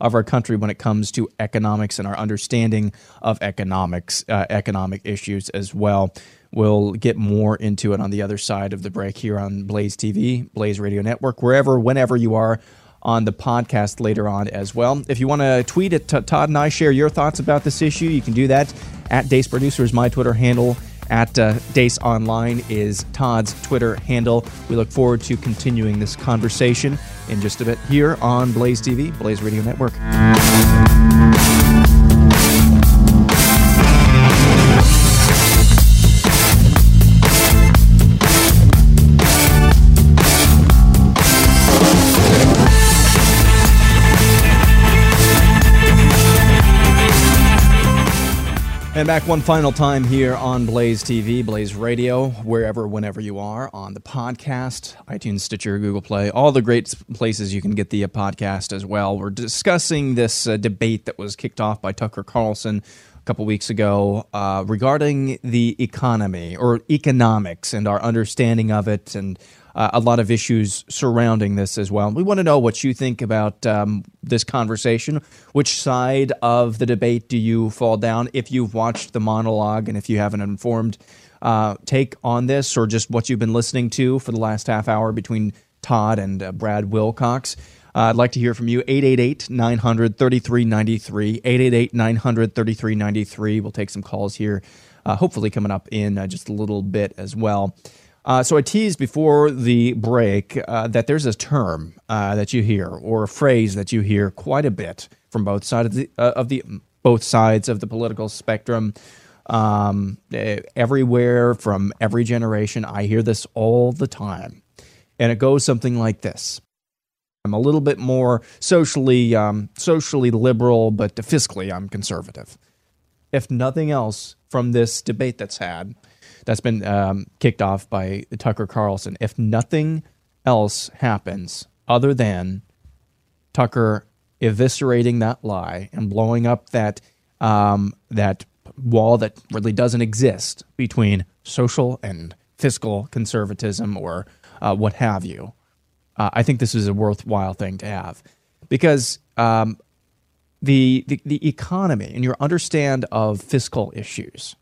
of our country when it comes to economics and our understanding of economics, uh, economic issues as well. We'll get more into it on the other side of the break here on Blaze T V, Blaze Radio Network, wherever, whenever you are on the podcast later on as well. If you want to tweet at T- Todd and I, share your thoughts about this issue, you can do that. At Deace Producer is my Twitter handle. At uh, Deace Online is Todd's Twitter handle. We look forward to continuing this conversation in just a bit here on Blaze T V, Blaze Radio Network. And back one final time here on Blaze T V, Blaze Radio, wherever, whenever you are, on the podcast, iTunes, Stitcher, Google Play, all the great places you can get the podcast as well. We're discussing this uh, debate that was kicked off by Tucker Carlson a couple weeks ago uh, regarding the economy or economics and our understanding of it, and uh, a lot of issues surrounding this as well. We want to know what you think about um, this conversation. Which side of the debate do you fall down? If you've watched the monologue and if you have an informed uh, take on this, or just what you've been listening to for the last half hour between Todd and uh, Brad Wilcox, Uh, I'd like to hear from you. eight eight eight, nine hundred, thirty-three ninety-three. eight eight eight, nine hundred, thirty-three ninety-three. We'll take some calls here, uh, hopefully coming up in uh, just a little bit as well. Uh, so I teased before the break uh, that there's a term uh, that you hear or a phrase that you hear quite a bit from both sides of the, uh, of the both sides of the political spectrum. Um, everywhere from every generation, I hear this all the time, and it goes something like this: I'm a little bit more socially um, socially liberal, but fiscally I'm conservative. If nothing else from this debate that's had, that's been um, kicked off by Tucker Carlson, if nothing else happens other than Tucker eviscerating that lie and blowing up that um, that. wall that really doesn't exist between social and fiscal conservatism or uh, what have you. Uh, I think this is a worthwhile thing to have because um, the, the the economy and your understand of fiscal issues,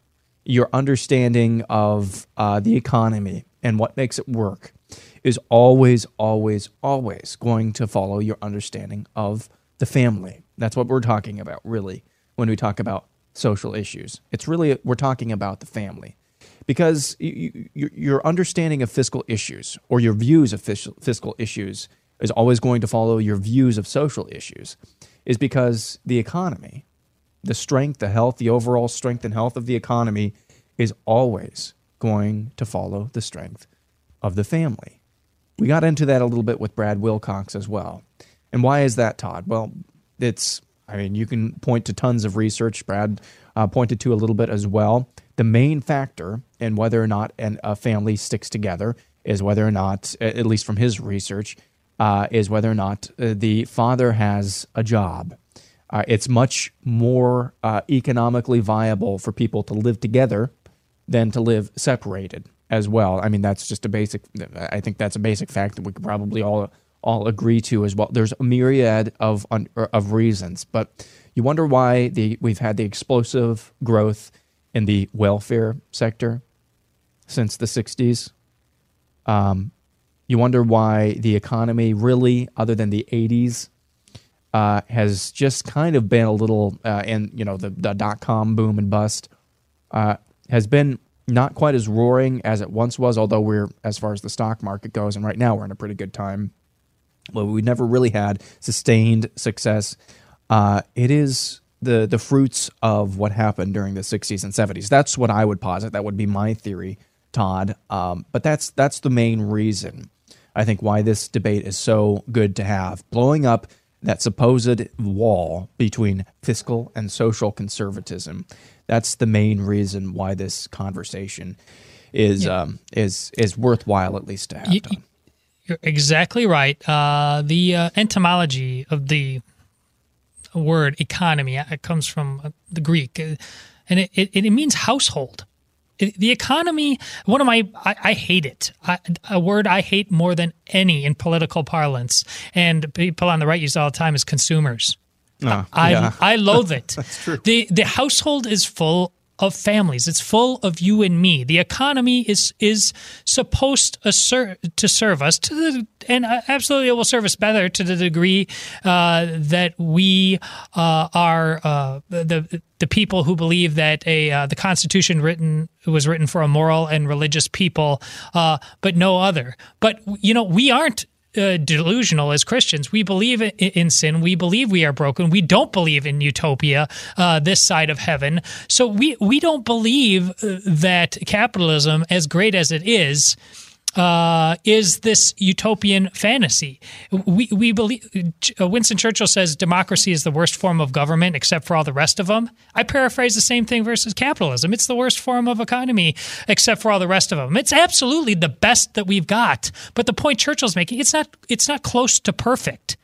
your understanding of uh, the economy and what makes it work is always, always, always going to follow your understanding of the family. That's what we're talking about, really, when we talk about social issues. It's really, we're talking about the family. Because you, you, your understanding of fiscal issues or your views of fiscal, fiscal issues is always going to follow your views of social issues, is because the economy, the strength, the health, the overall strength and health of the economy is always going to follow the strength of the family. We got into that a little bit with Brad Wilcox as well. And why is that, Todd? Well, it's I mean, you can point to tons of research, Brad uh, pointed to a little bit as well. The main factor in whether or not an, a family sticks together is whether or not, at least from his research, uh, is whether or not uh, the father has a job. Uh, it's much more uh, economically viable for people to live together than to live separated as well. I mean, that's just a basic, I think that's a basic fact that we could probably all all agree to as well. There's a myriad of of reasons, but you wonder why the we've had the explosive growth in the welfare sector since the sixties. Um, you wonder why the economy really, other than the eighties, uh, has just kind of been a little, uh, and you know the, the dot-com boom and bust, uh, has been not quite as roaring as it once was, although we're, as far as the stock market goes, and right now we're in a pretty good time. Well, we never really had sustained success. Uh, it is the the fruits of what happened during the sixties and seventies. That's what I would posit. That would be my theory, Todd. Um, but that's that's the main reason, I think, why this debate is so good to have. Blowing up that supposed wall between fiscal and social conservatism. That's the main reason why this conversation is yeah. um, is is worthwhile, at least to have. You, Todd. You're exactly right. Uh, the uh, etymology of the word economy, it comes from the Greek, and it, it, it means household. It, the economy, one of my, I, I hate it. I, a word I hate more than any in political parlance, and people on the right use it all the time, is consumers. Oh, I, yeah. I I loathe it. That's true. The, the household is full of families. It's full of you and me. The economy is is supposed to serve, to serve us, to the, and absolutely it will serve us better to the degree uh, that we uh, are uh, the the people who believe that a uh, the Constitution written was written for a moral and religious people, uh, but no other. But you know, we aren't Uh, delusional as Christians. We believe in, in sin. We believe we are broken. We don't believe in utopia, uh, this side of heaven. So we, we don't believe that capitalism, as great as it is, uh, is this utopian fantasy. We we believe uh, Winston Churchill says democracy is the worst form of government except for all the rest of them. I paraphrase the same thing versus capitalism. It's the worst form of economy except for all the rest of them. It's absolutely the best that we've got. But the point Churchill's making, it's not it's not close to perfect.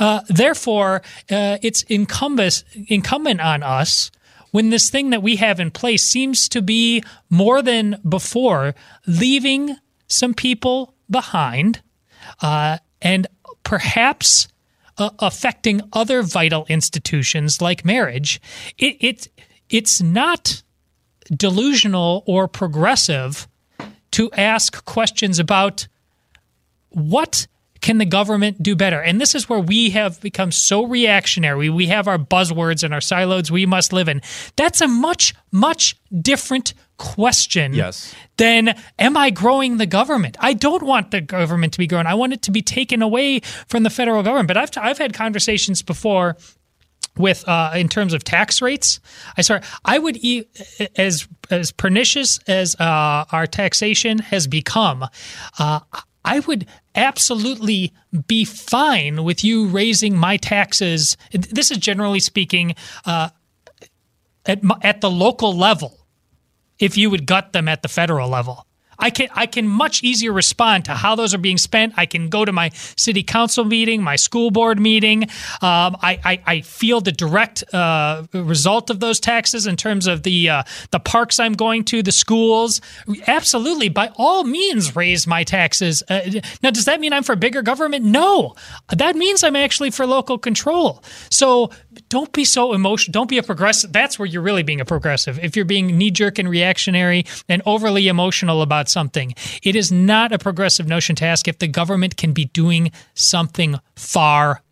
Uh, therefore, uh, it's incumbent incumbent on us, when this thing that we have in place seems to be more than before, leaving some people behind, uh, and perhaps uh, affecting other vital institutions like marriage. It, it it's not delusional or progressive to ask questions about what Can the government do better? And this is where we have become so reactionary. We have our buzzwords and our silos we must live in. That's a much, much different question yes. than, am I growing the government? I don't want the government to be grown. I want it to be taken away from the federal government. But I've, t- I've had conversations before with uh, in terms of tax rates. I sorry, I would e- as as pernicious as uh, our taxation has become, uh, I would absolutely be fine with you raising my taxes. This is generally speaking uh, at at the local level. If you would gut them at the federal level, I can I can much easier respond to how those are being spent. I can go to my city council meeting, my school board meeting. Um, I, I I feel the direct uh, result of those taxes in terms of the uh, the parks I'm going to, the schools. Absolutely, by all means, raise my taxes. Uh, now, does that mean I'm for bigger government? No, that means I'm actually for local control. So don't be so emotional. Don't be a progressive. That's where you're really being a progressive. If you're being knee jerk and reactionary and overly emotional about something. It is not a progressive notion to ask if the government can be doing something far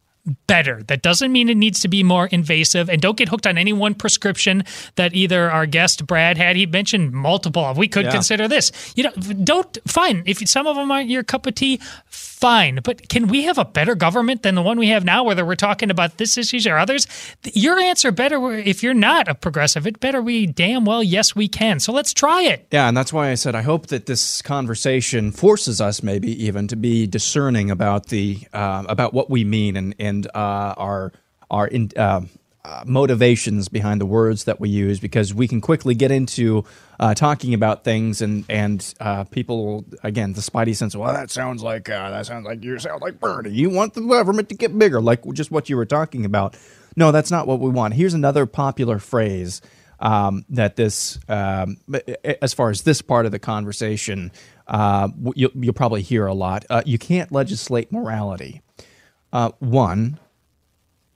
better. That doesn't mean it needs to be more invasive, and don't get hooked on any one prescription that either our guest Brad had. He mentioned multiple of. We could yeah. consider this. You know, don't fine. If some of them aren't your cup of tea, fine. But can we have a better government than the one we have now, whether we're talking about this issues or others? Your answer better if you're not a progressive. It better we damn well yes we can. So let's try it. Yeah, and that's why I said I hope that this conversation forces us maybe even to be discerning about the uh, about what we mean and and. And uh, our our in, uh, uh, motivations behind the words that we use, because we can quickly get into uh, talking about things, and and uh, people again the spidey sense. Well, that sounds like uh, that sounds like you sound like Bernie. You want the government to get bigger, like just what you were talking about. No, that's not what we want. Here's another popular phrase um, that this, um, as far as this part of the conversation, uh, you'll, you'll probably hear a lot. Uh, you can't legislate morality. Uh, one,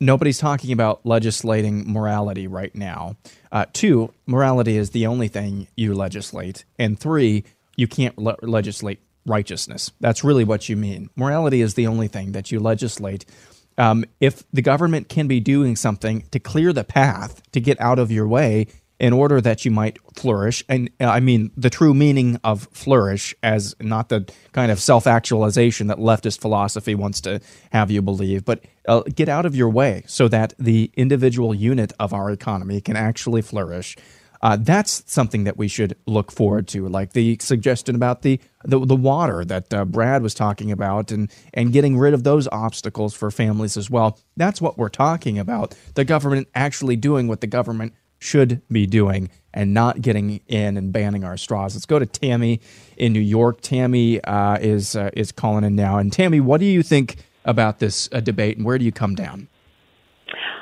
nobody's talking about legislating morality right now. Uh, two, morality is the only thing you legislate. And three, you can't le- legislate righteousness. That's really what you mean. Morality is the only thing that you legislate. Um, if the government can be doing something to clear the path, to get out of your way in order that you might flourish, and uh, I mean the true meaning of flourish as not the kind of self-actualization that leftist philosophy wants to have you believe, but uh, get out of your way so that the individual unit of our economy can actually flourish. Uh, that's something that we should look forward to, like the suggestion about the the, the water that uh, Brad was talking about, and, and getting rid of those obstacles for families as well. That's what we're talking about, the government actually doing what the government should be doing and not getting in and banning our straws. Let's go to Tammy in New York. Tammy uh, is uh, is calling in now. And Tammy, what do you think about this uh, debate, and where do you come down?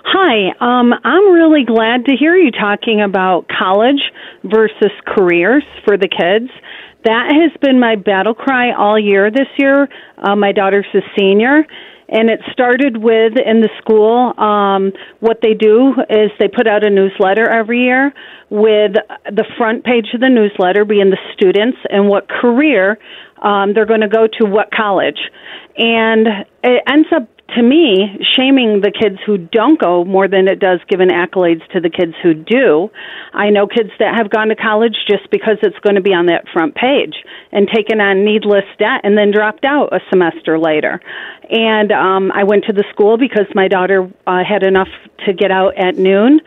Hi, um, I'm really glad to hear you talking about college versus careers for the kids. That has been my battle cry all year this year. Uh, my daughter's a senior. And it started with, in the school, um, what they do is they put out a newsletter every year with the front page of the newsletter being the students and what career um, they're going to go to, what college. And it ends up, to me, shaming the kids who don't go more than it does giving accolades to the kids who do. I know kids that have gone to college just because it's going to be on that front page and taken on needless debt and then dropped out a semester later. And um, I went to the school because my daughter uh, had enough to get out at noon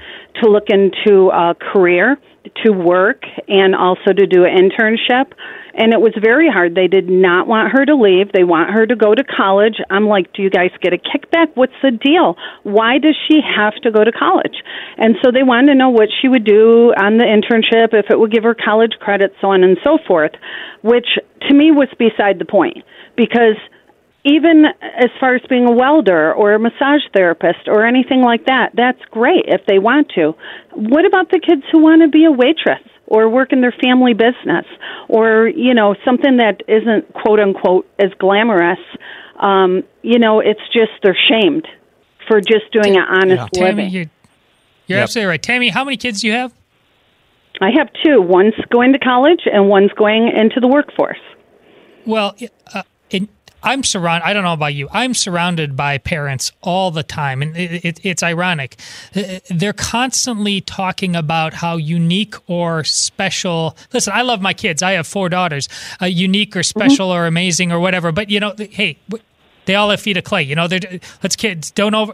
to look into a career, to work, and also to do an internship. And it was very hard. They did not want her to leave. They want her to go to college. I'm like, do you guys get a kickback? What's the deal? Why does she have to go to college? And so they wanted to know what she would do on the internship, if it would give her college credit, so on and so forth, which to me was beside the point, because even as far as being a welder or a massage therapist or anything like that, that's great if they want to. What about the kids who want to be a waitress or work in their family business or, you know, something that isn't, quote, unquote, as glamorous? Um, you know, it's just they're shamed for just doing an honest yeah. living. Tammy, you're you're yep. absolutely right. Tammy, how many kids do you have? I have two. One's going to college and one's going into the workforce. Well, uh, in I'm surrounded. I don't know about you. I'm surrounded by parents all the time, and it, it, it's ironic. They're constantly talking about how unique or special. Listen, I love my kids. I have four daughters. Uh, unique or special mm-hmm. or amazing or whatever. But you know, hey. They all have feet of clay, you know. Let's kids don't over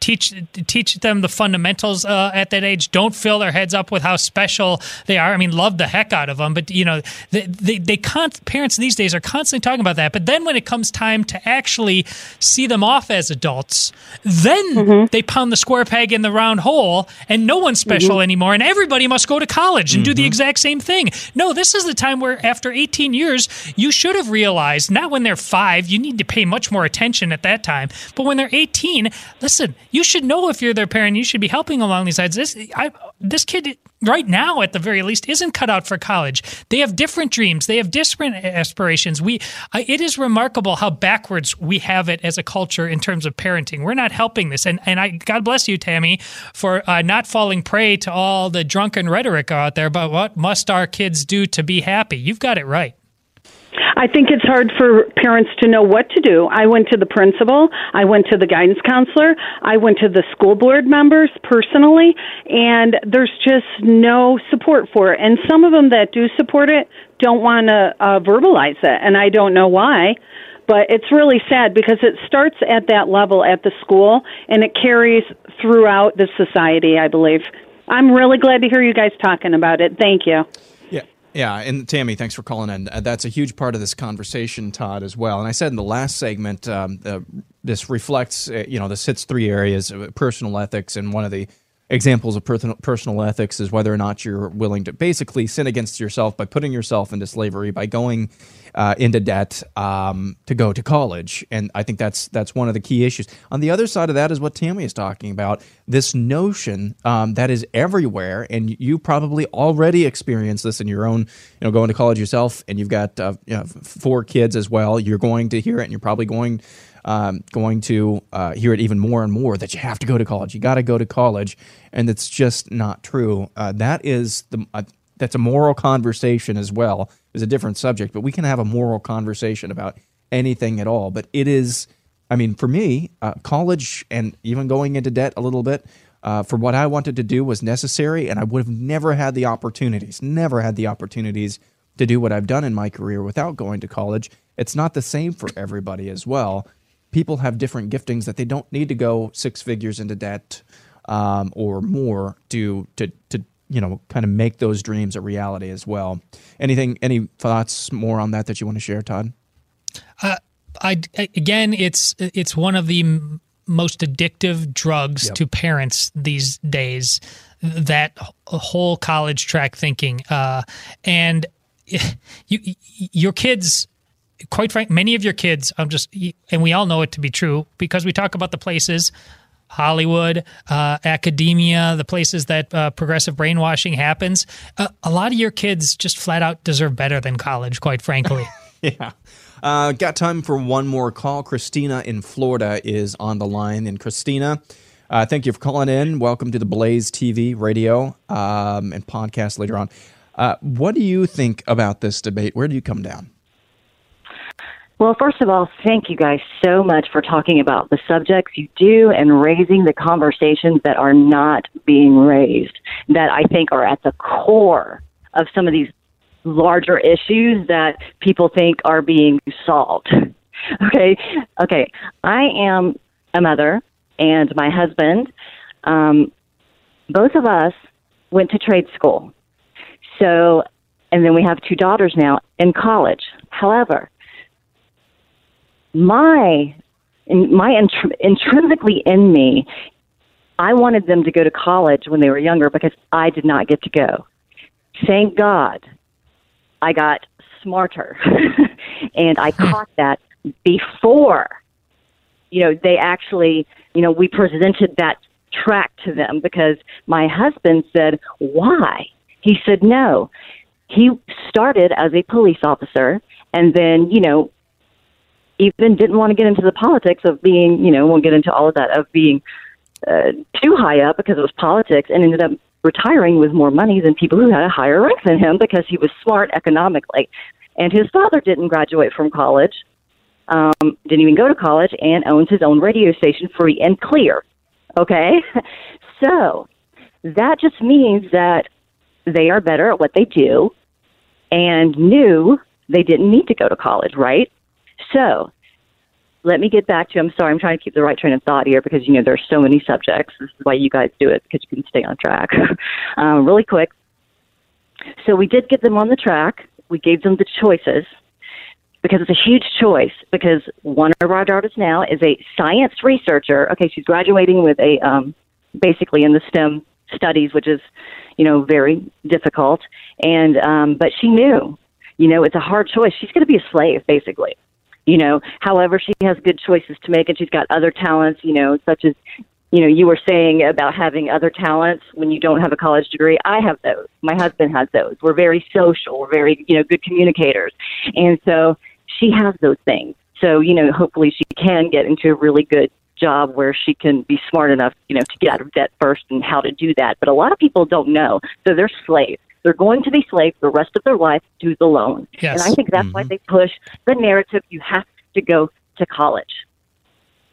teach teach them the fundamentals uh, at that age. Don't fill their heads up with how special they are. I mean, love the heck out of them, but you know, they they, they can't, parents these days are constantly talking about that. But then when it comes time to actually see them off as adults, then mm-hmm. they pound the square peg in the round hole, and no one's special mm-hmm. anymore, and everybody must go to college and mm-hmm. do the exact same thing. No, this is the time where after eighteen years, you should have realized. Not when they're five, you need to pay much more attention at that time, but when they're eighteen, listen, you should know if you're their parent, you should be helping along these sides. This I, this kid right now, at the very least, isn't cut out for college. They have different dreams. They have different aspirations. We, uh, it is remarkable how backwards we have it as a culture in terms of parenting. We're not helping this, and and I, God bless you, Tammy, for uh, not falling prey to all the drunken rhetoric out there about what must our kids do to be happy. You've got it right. I think it's hard for parents to know what to do. I went to the principal. I went to the guidance counselor. I went to the school board members personally, and there's just no support for it. And some of them that do support it don't want to uh, verbalize it, and I don't know why. But it's really sad because it starts at that level at the school, and it carries throughout the society, I believe. I'm really glad to hear you guys talking about it. Thank you. Yeah, and Tammy, thanks for calling in. Uh, that's a huge part of this conversation, Todd, as well. And I said in the last segment, um, uh, this reflects, uh, you know, this hits three areas of personal ethics. And one of the examples of per- personal ethics is whether or not you're willing to basically sin against yourself by putting yourself into slavery, by going uh, into debt um, to go to college. And I think that's that's one of the key issues. On the other side of that is what Tammy is talking about, this notion um, that is everywhere, and you probably already experienced this in your own, you know, going to college yourself, and you've got uh, you know, four kids as well. You're going to hear it, and you're probably going Um, going to uh, hear it even more and more that you have to go to college. You got to go to college, and it's just not true. Uh, that is the uh, that's a moral conversation as well. It's a different subject, but we can have a moral conversation about anything at all. But it is, I mean, for me, uh, college and even going into debt a little bit uh, for what I wanted to do was necessary, and I would have never had the opportunities, never had the opportunities to do what I've done in my career without going to college. It's not the same for everybody as well. People have different giftings that they don't need to go six figures into debt um, or more to to to you know kind of make those dreams a reality as well. Anything, any thoughts more on that that you want to share, Todd? Uh, I again, it's it's one of the m- most addictive drugs yep. to parents these days. That whole college track thinking, uh, and you your kids. Quite frank, many of your kids, I'm just, and we all know it to be true because we talk about the places, Hollywood, uh, academia, the places that uh, progressive brainwashing happens. Uh, a lot of your kids just flat out deserve better than college, quite frankly. yeah. Uh, got time for one more call. Christina in Florida is on the line. And Christina, uh, thank you for calling in. Welcome to the Blaze T V, radio, um, and podcast later on. Uh, what do you think about this debate? Where do you come down? Well, first of all, thank you guys so much for talking about the subjects you do and raising the conversations that are not being raised, that I think are at the core of some of these larger issues that people think are being solved. Okay, okay. I am a mother and my husband, um, both of us went to trade school. So, and then we have two daughters now in college. However, My, in, my intri- intrinsically in me, I wanted them to go to college when they were younger because I did not get to go. Thank God I got smarter and I caught that before, you know, they actually, you know, we presented that track to them because my husband said, why? He said, no, he started as a police officer and then, you know, even didn't want to get into the politics of being, you know, won't get into all of that, of being uh, too high up because it was politics, and ended up retiring with more money than people who had a higher rank than him because he was smart economically. And his father didn't graduate from college. um, didn't even go to college, and owns his own radio station, free and clear. Okay? So that just means that they are better at what they do and knew they didn't need to go to college, right? So let me get back to, I'm sorry, I'm trying to keep the right train of thought here because, you know, there are so many subjects. This is why you guys do it, because you can stay on track. um, really quick. So we did get them on the track. We gave them the choices because it's a huge choice, because one of our daughters now is a science researcher. Okay, she's graduating with a um, basically in the STEM studies, which is, you know, very difficult. And um, but she knew, you know, it's a hard choice. She's going to be a slave, basically. You know, however, she has good choices to make, and she's got other talents, you know, such as, you know, you were saying about having other talents when you don't have a college degree. I have those. My husband has those. We're very social. We're very, you know, good communicators. And so she has those things. So, you know, hopefully she can get into a really good job where she can be smart enough, you know, to get out of debt first and how to do that. But a lot of people don't know. So they're slaves. They're going to be slaves the rest of their life to the loan. Yes. And I think that's mm-hmm. why they push the narrative, you have to go to college.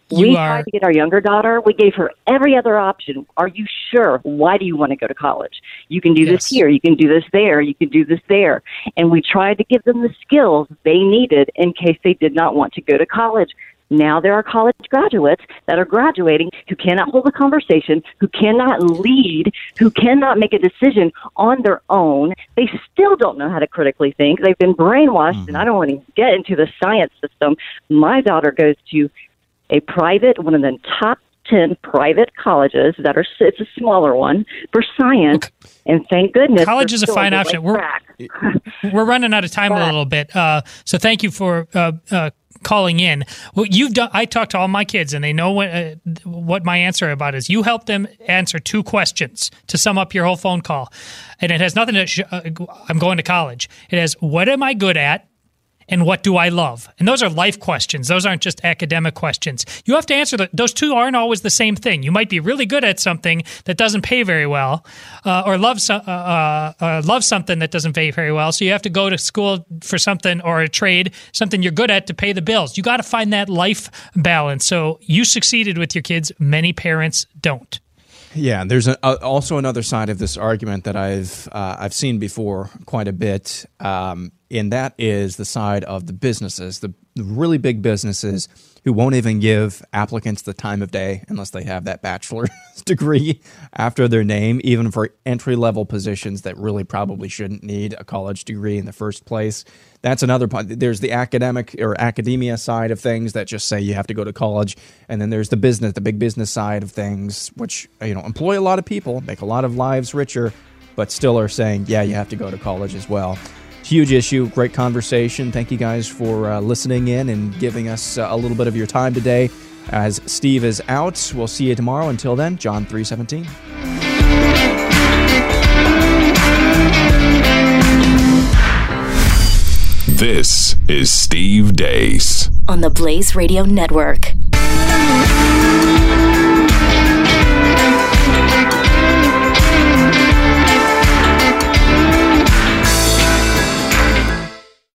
You we are... tried to get our younger daughter. We gave her every other option. Are you sure? Why do you want to go to college? You can do yes. this here. You can do this there. You can do this there. And we tried to give them the skills they needed in case they did not want to go to college. Now there are college graduates that are graduating who cannot hold a conversation, who cannot lead, who cannot make a decision on their own. They still don't know how to critically think. They've been brainwashed, mm-hmm. and I don't want to get into the science system. My daughter goes to a private, one of the top ten private colleges that are, it's a smaller one, for science, and thank goodness. College is a fine option. We're, we're running out of time but, a little bit, uh, so thank you for uh, uh, calling in. Well, you've done, I talk to all my kids, and they know what, uh, what my answer about is. You help them answer two questions to sum up your whole phone call, and it has nothing to sh- uh, I'm going to college. It has, what am I good at? And what do I love? And those are life questions. Those aren't just academic questions. You have to answer the, those two aren't always the same thing. You might be really good at something that doesn't pay very well, uh, or love so, uh, uh, love something that doesn't pay very well. So you have to go to school for something, or a trade, something you're good at to pay the bills. You got to find that life balance. So you succeeded with your kids. Many parents don't. Yeah, there's a, uh, also another side of this argument that I've uh, I've seen before quite a bit. Um, And that is the side of the businesses, the really big businesses who won't even give applicants the time of day unless they have that bachelor's degree after their name, even for entry-level positions that really probably shouldn't need a college degree in the first place. That's another part. There's the academic or academia side of things that just say you have to go to college. And then there's the business, the big business side of things, which, you know, employ a lot of people, make a lot of lives richer, but still are saying, yeah, you have to go to college as well. Huge issue. Great conversation. Thank you guys for uh, listening in and giving us uh, a little bit of your time today. As Steve is out, we'll see you tomorrow. Until then, John three seventeen. This is Steve Deace on the Blaze Radio Network.